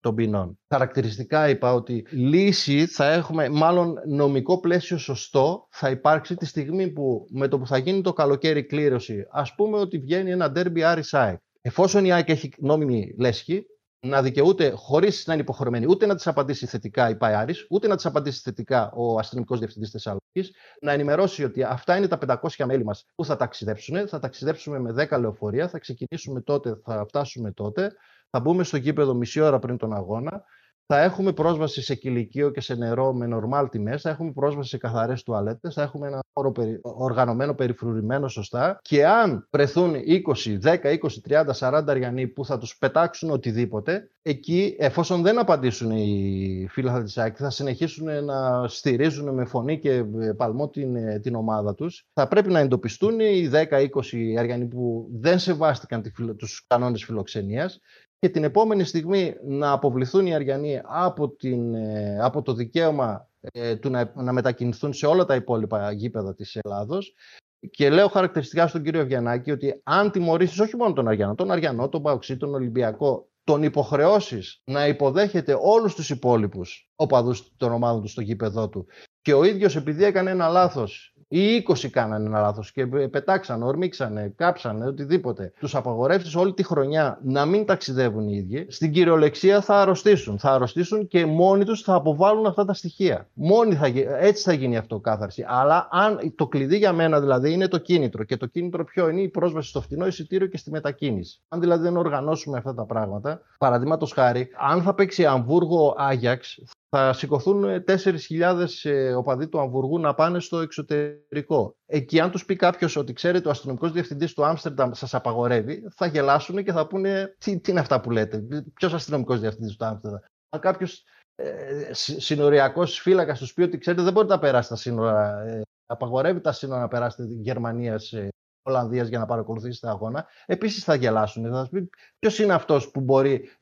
των ποινών. Χαρακτηριστικά είπα ότι λύση θα έχουμε, μάλλον νομικό πλαίσιο σωστό θα υπάρξει τη στιγμή που με το που θα γίνει το καλοκαίρι κλήρωση, ας πούμε ότι βγαίνει ένα ντέρμπι Άρη-ΑΕΚ. Εφόσον η ΑΕΚ έχει νόμιμη Λέσχη, να δικαιούται χωρίς να είναι υποχρεωμένη ούτε να της απαντήσει θετικά η ΠΑΕ Άρης, ούτε να της απαντήσει θετικά ο αστυνομικός διευθυντής Θεσσαλονίκης, να ενημερώσει ότι αυτά είναι τα 500 μέλη μας που θα ταξιδέψουν. Θα ταξιδέψουμε με 10 λεωφορεία, θα ξεκινήσουμε τότε, θα φτάσουμε τότε, θα μπούμε στο γήπεδο μισή ώρα πριν τον αγώνα, θα έχουμε πρόσβαση σε κηλικείο και σε νερό με νορμάλ τιμές, θα έχουμε πρόσβαση σε καθαρές τουαλέτες, θα έχουμε ένα χώρο οργανωμένο, περιφρουρημένο σωστά, και αν βρεθούν 20, 10, 20, 30, 40 Αριανοί που θα τους πετάξουν οτιδήποτε, εκεί εφόσον δεν απαντήσουν οι φίλαθλοι της ΑΕΚ, θα συνεχίσουν να στηρίζουν με φωνή και παλμό την ομάδα τους, θα πρέπει να εντοπιστούν οι 10, 20 Αριανοί που δεν σεβάστηκαν τους κανόνες φιλοξενίας. και την επόμενη στιγμή να αποβληθούν οι Αριανοί από το δικαίωμα του να μετακινηθούν σε όλα τα υπόλοιπα γήπεδα της Ελλάδος. Και λέω χαρακτηριστικά στον κύριο Αυγενάκη ότι αν τιμωρήσεις όχι μόνο τον Αριανό, τον Παοξή, τον Ολυμπιακό, τον υποχρεώσεις να υποδέχεται όλους τους υπόλοιπους οπαδούς των ομάδων του στο γήπεδό του, και ο ίδιος επειδή έκανε ένα λάθος ή 20 κάνανε ένα λάθος και πετάξανε, ορμήξανε, κάψανε, οτιδήποτε, τους απαγορεύσεις όλη τη χρονιά να μην ταξιδεύουν οι ίδιοι, στην κυριολεξία θα αρρωστήσουν. Θα αρρωστήσουν και μόνοι τους θα αποβάλουν αυτά τα στοιχεία. Έτσι θα γίνει η αυτοκάθαρση. Αλλά αν το κλειδί για μένα δηλαδή είναι το κίνητρο. Και το κίνητρο ποιο είναι? Η πρόσβαση στο φτηνό εισιτήριο και στη μετακίνηση. Αν δηλαδή δεν οργανώσουμε αυτά τα πράγματα, παραδείγματος χάρη, αν θα παίξει Αμβούργο Άγιαξ, θα σηκωθούν 4.000 οπαδοί του Αμβουργού να πάνε στο εξωτερικό. Εκεί, αν τους πει κάποιος ότι ξέρετε, ο αστυνομικός διευθυντής του Άμστερνταμ σας απαγορεύει, θα γελάσουν και θα πούνε τι είναι αυτά που λέτε. Ποιος αστυνομικός διευθυντής του Άμστερνταμ? Αν κάποιος συνοριακός φύλακας τους πει ότι ξέρετε, δεν μπορείτε να περάσετε τα σύνορα, απαγορεύει τα σύνορα να περάσετε Γερμανίας, Ολλανδίας για να παρακολουθήσετε αγώνα, επίσης θα γελάσουν. Θα σας πει ποιος είναι αυτός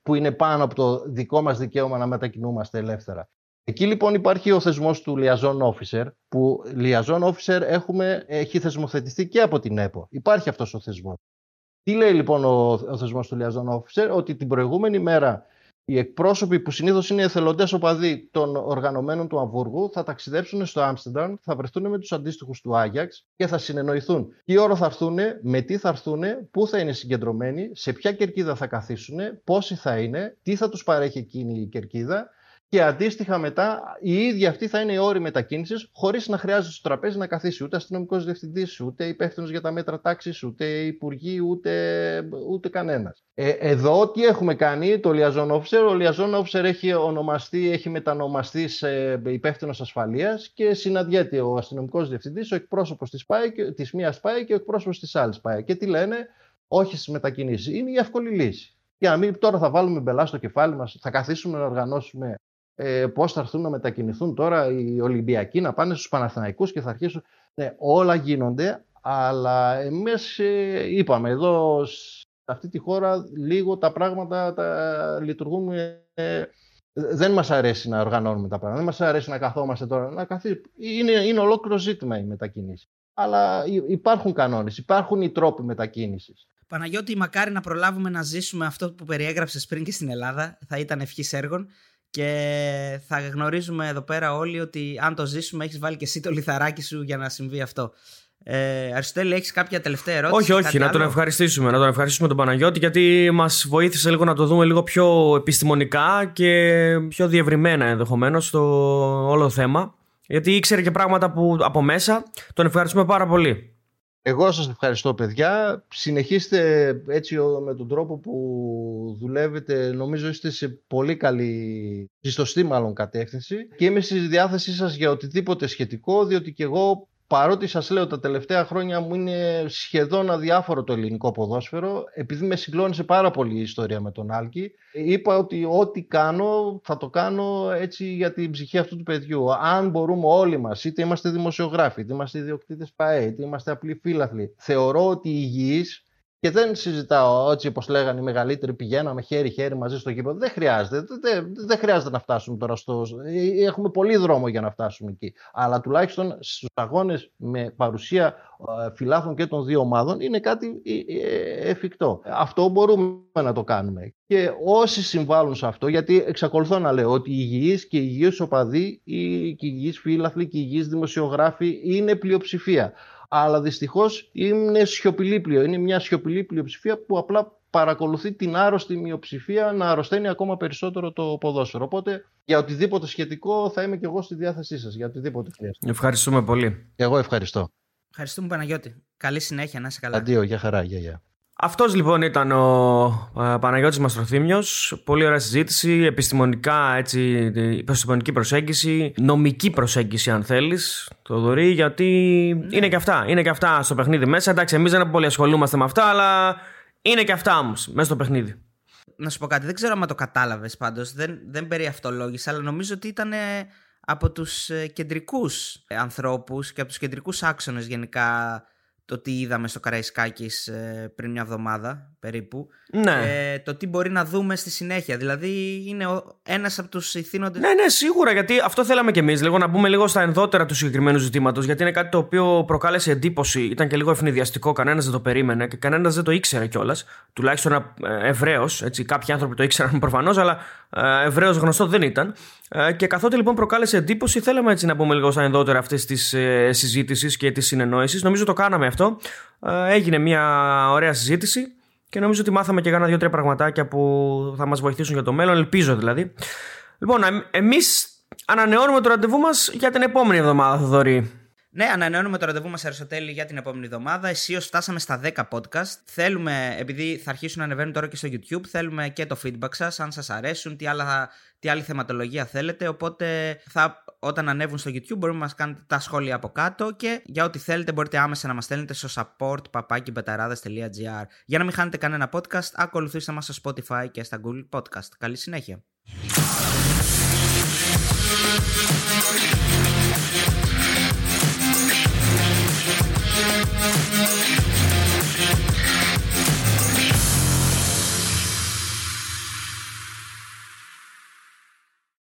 που είναι πάνω από το δικό μας δικαίωμα να μετακινούμαστε ελεύθερα. Εκεί λοιπόν υπάρχει ο θεσμός του liaison officer, που liaison officer έχει θεσμοθετηθεί και από την ΕΠΟ. Υπάρχει αυτός ο θεσμός. Τι λέει λοιπόν ο θεσμός του liaison officer? Ότι την προηγούμενη μέρα οι εκπρόσωποι που συνήθως είναι εθελοντές οπαδοί των οργανωμένων του Αμβούργου θα ταξιδέψουν στο Άμστερνταμ, θα βρεθούν με τους αντίστοιχους του Άγιαξ και θα συνεννοηθούν τι ώρα θα έρθουν, με τι θα έρθουν, πού θα είναι συγκεντρωμένοι, σε ποια κερκίδα θα καθίσουν, πόσοι θα είναι, τι θα τους παρέχει εκείνη η κερκίδα, και αντίστοιχα μετά οι ίδιοι αυτοί θα είναι οι όροι μετακίνησης, χωρίς να χρειάζεται στο τραπέζι να καθίσει ούτε αστυνομικός διευθυντής, ούτε υπεύθυνος για τα μέτρα τάξης, ούτε υπουργοί, ούτε κανένας. Εδώ τι έχουμε κάνει? Το liaison officer. Ο liaison officer έχει μετανομαστεί σε υπεύθυνος ασφαλείας και συναντιέται ο αστυνομικός διευθυντής, ο εκπρόσωπος της μίας πάει και ο εκπρόσωπος της άλλης πάει. Και τι λένε? Όχι στις μετακινήσεις. Είναι η εύκολη λύση. Για να μην τώρα θα βάλουμε μπελά στο κεφάλι μας, θα καθίσουμε να οργανώσουμε πώς θα έρθουν να μετακινηθούν τώρα οι Ολυμπιακοί να πάνε στους Παναθηναϊκούς και θα αρχίσουν. Ναι, όλα γίνονται, αλλά εμείς είπαμε εδώ σε αυτή τη χώρα λίγο τα πράγματα τα λειτουργούν. Δεν μας αρέσει να οργανώνουμε τα πράγματα, δεν μας αρέσει να καθόμαστε τώρα. Είναι ολόκληρο ζήτημα η μετακίνηση. Αλλά υπάρχουν κανόνες, υπάρχουν οι τρόποι μετακίνησης. Παναγιώτη, μακάρι να προλάβουμε να ζήσουμε αυτό που περιέγραψες πριν και στην Ελλάδα. Θα ήταν ευχής έργων. Και θα γνωρίζουμε εδώ πέρα όλοι ότι αν το ζήσουμε, έχεις βάλει και εσύ το λιθαράκι σου για να συμβεί αυτό. Αριστοτέλη, έχεις κάποια τελευταία ερώτηση? Όχι, να τον ευχαριστήσουμε τον Παναγιώτη, γιατί μας βοήθησε λίγο να το δούμε λίγο πιο επιστημονικά και πιο διευρυμένα ενδεχομένως το όλο θέμα. Γιατί ήξερε και πράγματα που από μέσα. Τον ευχαριστούμε πάρα πολύ. Εγώ σας ευχαριστώ, παιδιά. Συνεχίστε έτσι με τον τρόπο που δουλεύετε. Νομίζω είστε σε πολύ καλή, σωστή μάλλον κατεύθυνση. Και είμαι στη διάθεσή σας για οτιδήποτε σχετικό, διότι και εγώ, παρότι σας λέω τα τελευταία χρόνια μου είναι σχεδόν αδιάφορο το ελληνικό ποδόσφαιρο, επειδή με συγκλώνησε πάρα πολύ η ιστορία με τον Άλκη, είπα ότι ό,τι κάνω θα το κάνω έτσι για την ψυχή αυτού του παιδιού. Αν μπορούμε όλοι μας, είτε είμαστε δημοσιογράφοι, είτε είμαστε ιδιοκτήτες ΠΑΕ, είτε είμαστε απλοί φίλαθλοι, θεωρώ ότι υγιείς, και δεν συζητάω έτσι όπως λέγανε οι μεγαλύτεροι, πηγαίναμε χέρι-χέρι μαζί στο γήπεδο. Δεν χρειάζεται. Δεν χρειάζεται να φτάσουμε τώρα Έχουμε πολύ δρόμο για να φτάσουμε εκεί. Αλλά τουλάχιστον στους αγώνες με παρουσία φιλάθλων και των δύο ομάδων είναι κάτι εφικτό. Αυτό μπορούμε να το κάνουμε. Και όσοι συμβάλλουν σε αυτό, γιατί εξακολουθώ να λέω ότι οι υγιείς και οι υγιείς οπαδοί, οι υγιείς φίλαθλοι και οι υγιείς δημοσιογράφοι είναι πλειοψηφία. Αλλά δυστυχώς είναι μια σιωπηλή πλειοψηφία που απλά παρακολουθεί την άρρωστη μειοψηφία να αρρωσταίνει ακόμα περισσότερο το ποδόσφαιρο. Οπότε για οτιδήποτε σχετικό θα είμαι και εγώ στη διάθεσή σας. Για οτιδήποτε χρειάζεται. Ευχαριστούμε πολύ. Εγώ ευχαριστώ. Ευχαριστούμε, Παναγιώτη. Καλή συνέχεια, να είσαι καλά. Αντίο, για χαρά, γεια. Αυτός λοιπόν ήταν ο Παναγιώτης Μαστροθύμιος. Πολύ ωραία συζήτηση, επιστημονική προσέγγιση, νομική προσέγγιση αν θέλεις, Θοδωρή, γιατί είναι και αυτά στο παιχνίδι μέσα. Εντάξει, εμείς δεν πολύ ασχολούμαστε με αυτά, αλλά είναι και αυτά όμως μέσα στο παιχνίδι. Να σου πω κάτι, δεν ξέρω αν το κατάλαβες πάντως, δεν περιαυτολόγησα, αλλά νομίζω ότι ήταν από τους κεντρικούς ανθρώπους και από τους κεντρικούς άξονες γενικά το τι είδαμε στο Καραϊσκάκης πριν μια εβδομάδα. περίπου, ναι. Το τι μπορεί να δούμε στη συνέχεια. Δηλαδή είναι ένας από τους ηθήνοντες. Ναι, ναι, σίγουρα, γιατί αυτό θέλαμε κι εμείς, λίγο να μπούμε λίγο στα ενδότερα του συγκεκριμένου ζητήματος, γιατί είναι κάτι το οποίο προκάλεσε εντύπωση, ήταν και λίγο ευνηδιαστικό, κανένας δεν το περίμενε και κανένας δεν το ήξερε κιόλας, τουλάχιστον ευρέως, έτσι, κάποιοι άνθρωποι το ήξεραν προφανώς, αλλά ευρέως γνωστό δεν ήταν. Και καθότι λοιπόν προκάλεσε εντύπωση, θέλαμε έτσι να μπούμε λίγο στα ενδότερα αυτής της συζήτησης και της συνεννόησης. Νομίζω το κάναμε αυτό. Έγινε μια ωραία συζήτηση και νομίζω ότι μάθαμε και κάνα 2-3 πραγματάκια που θα μας βοηθήσουν για το μέλλον, ελπίζω δηλαδή. Λοιπόν, εμείς ανανεώνουμε το ραντεβού μας για την επόμενη εβδομάδα, Θοδωρή. Ναι, ανανεώνουμε το ραντεβού μας, Αριστοτέλη, για την επόμενη εβδομάδα. Εσείως φτάσαμε στα 10 podcast. Θέλουμε, επειδή θα αρχίσουν να ανεβαίνουν τώρα και στο YouTube, θέλουμε και το feedback σας, αν σας αρέσουν, τι άλλη θεματολογία θέλετε. Οπότε όταν ανέβουν στο YouTube μπορούμε να μας κάνετε τα σχόλια από κάτω και για ό,τι θέλετε μπορείτε άμεσα να μας στέλνετε στο support@betarades.gr. Για να μην χάνετε κανένα podcast, ακολουθήστε μας στο Spotify και στα Google Podcast. Καλή συνέχεια.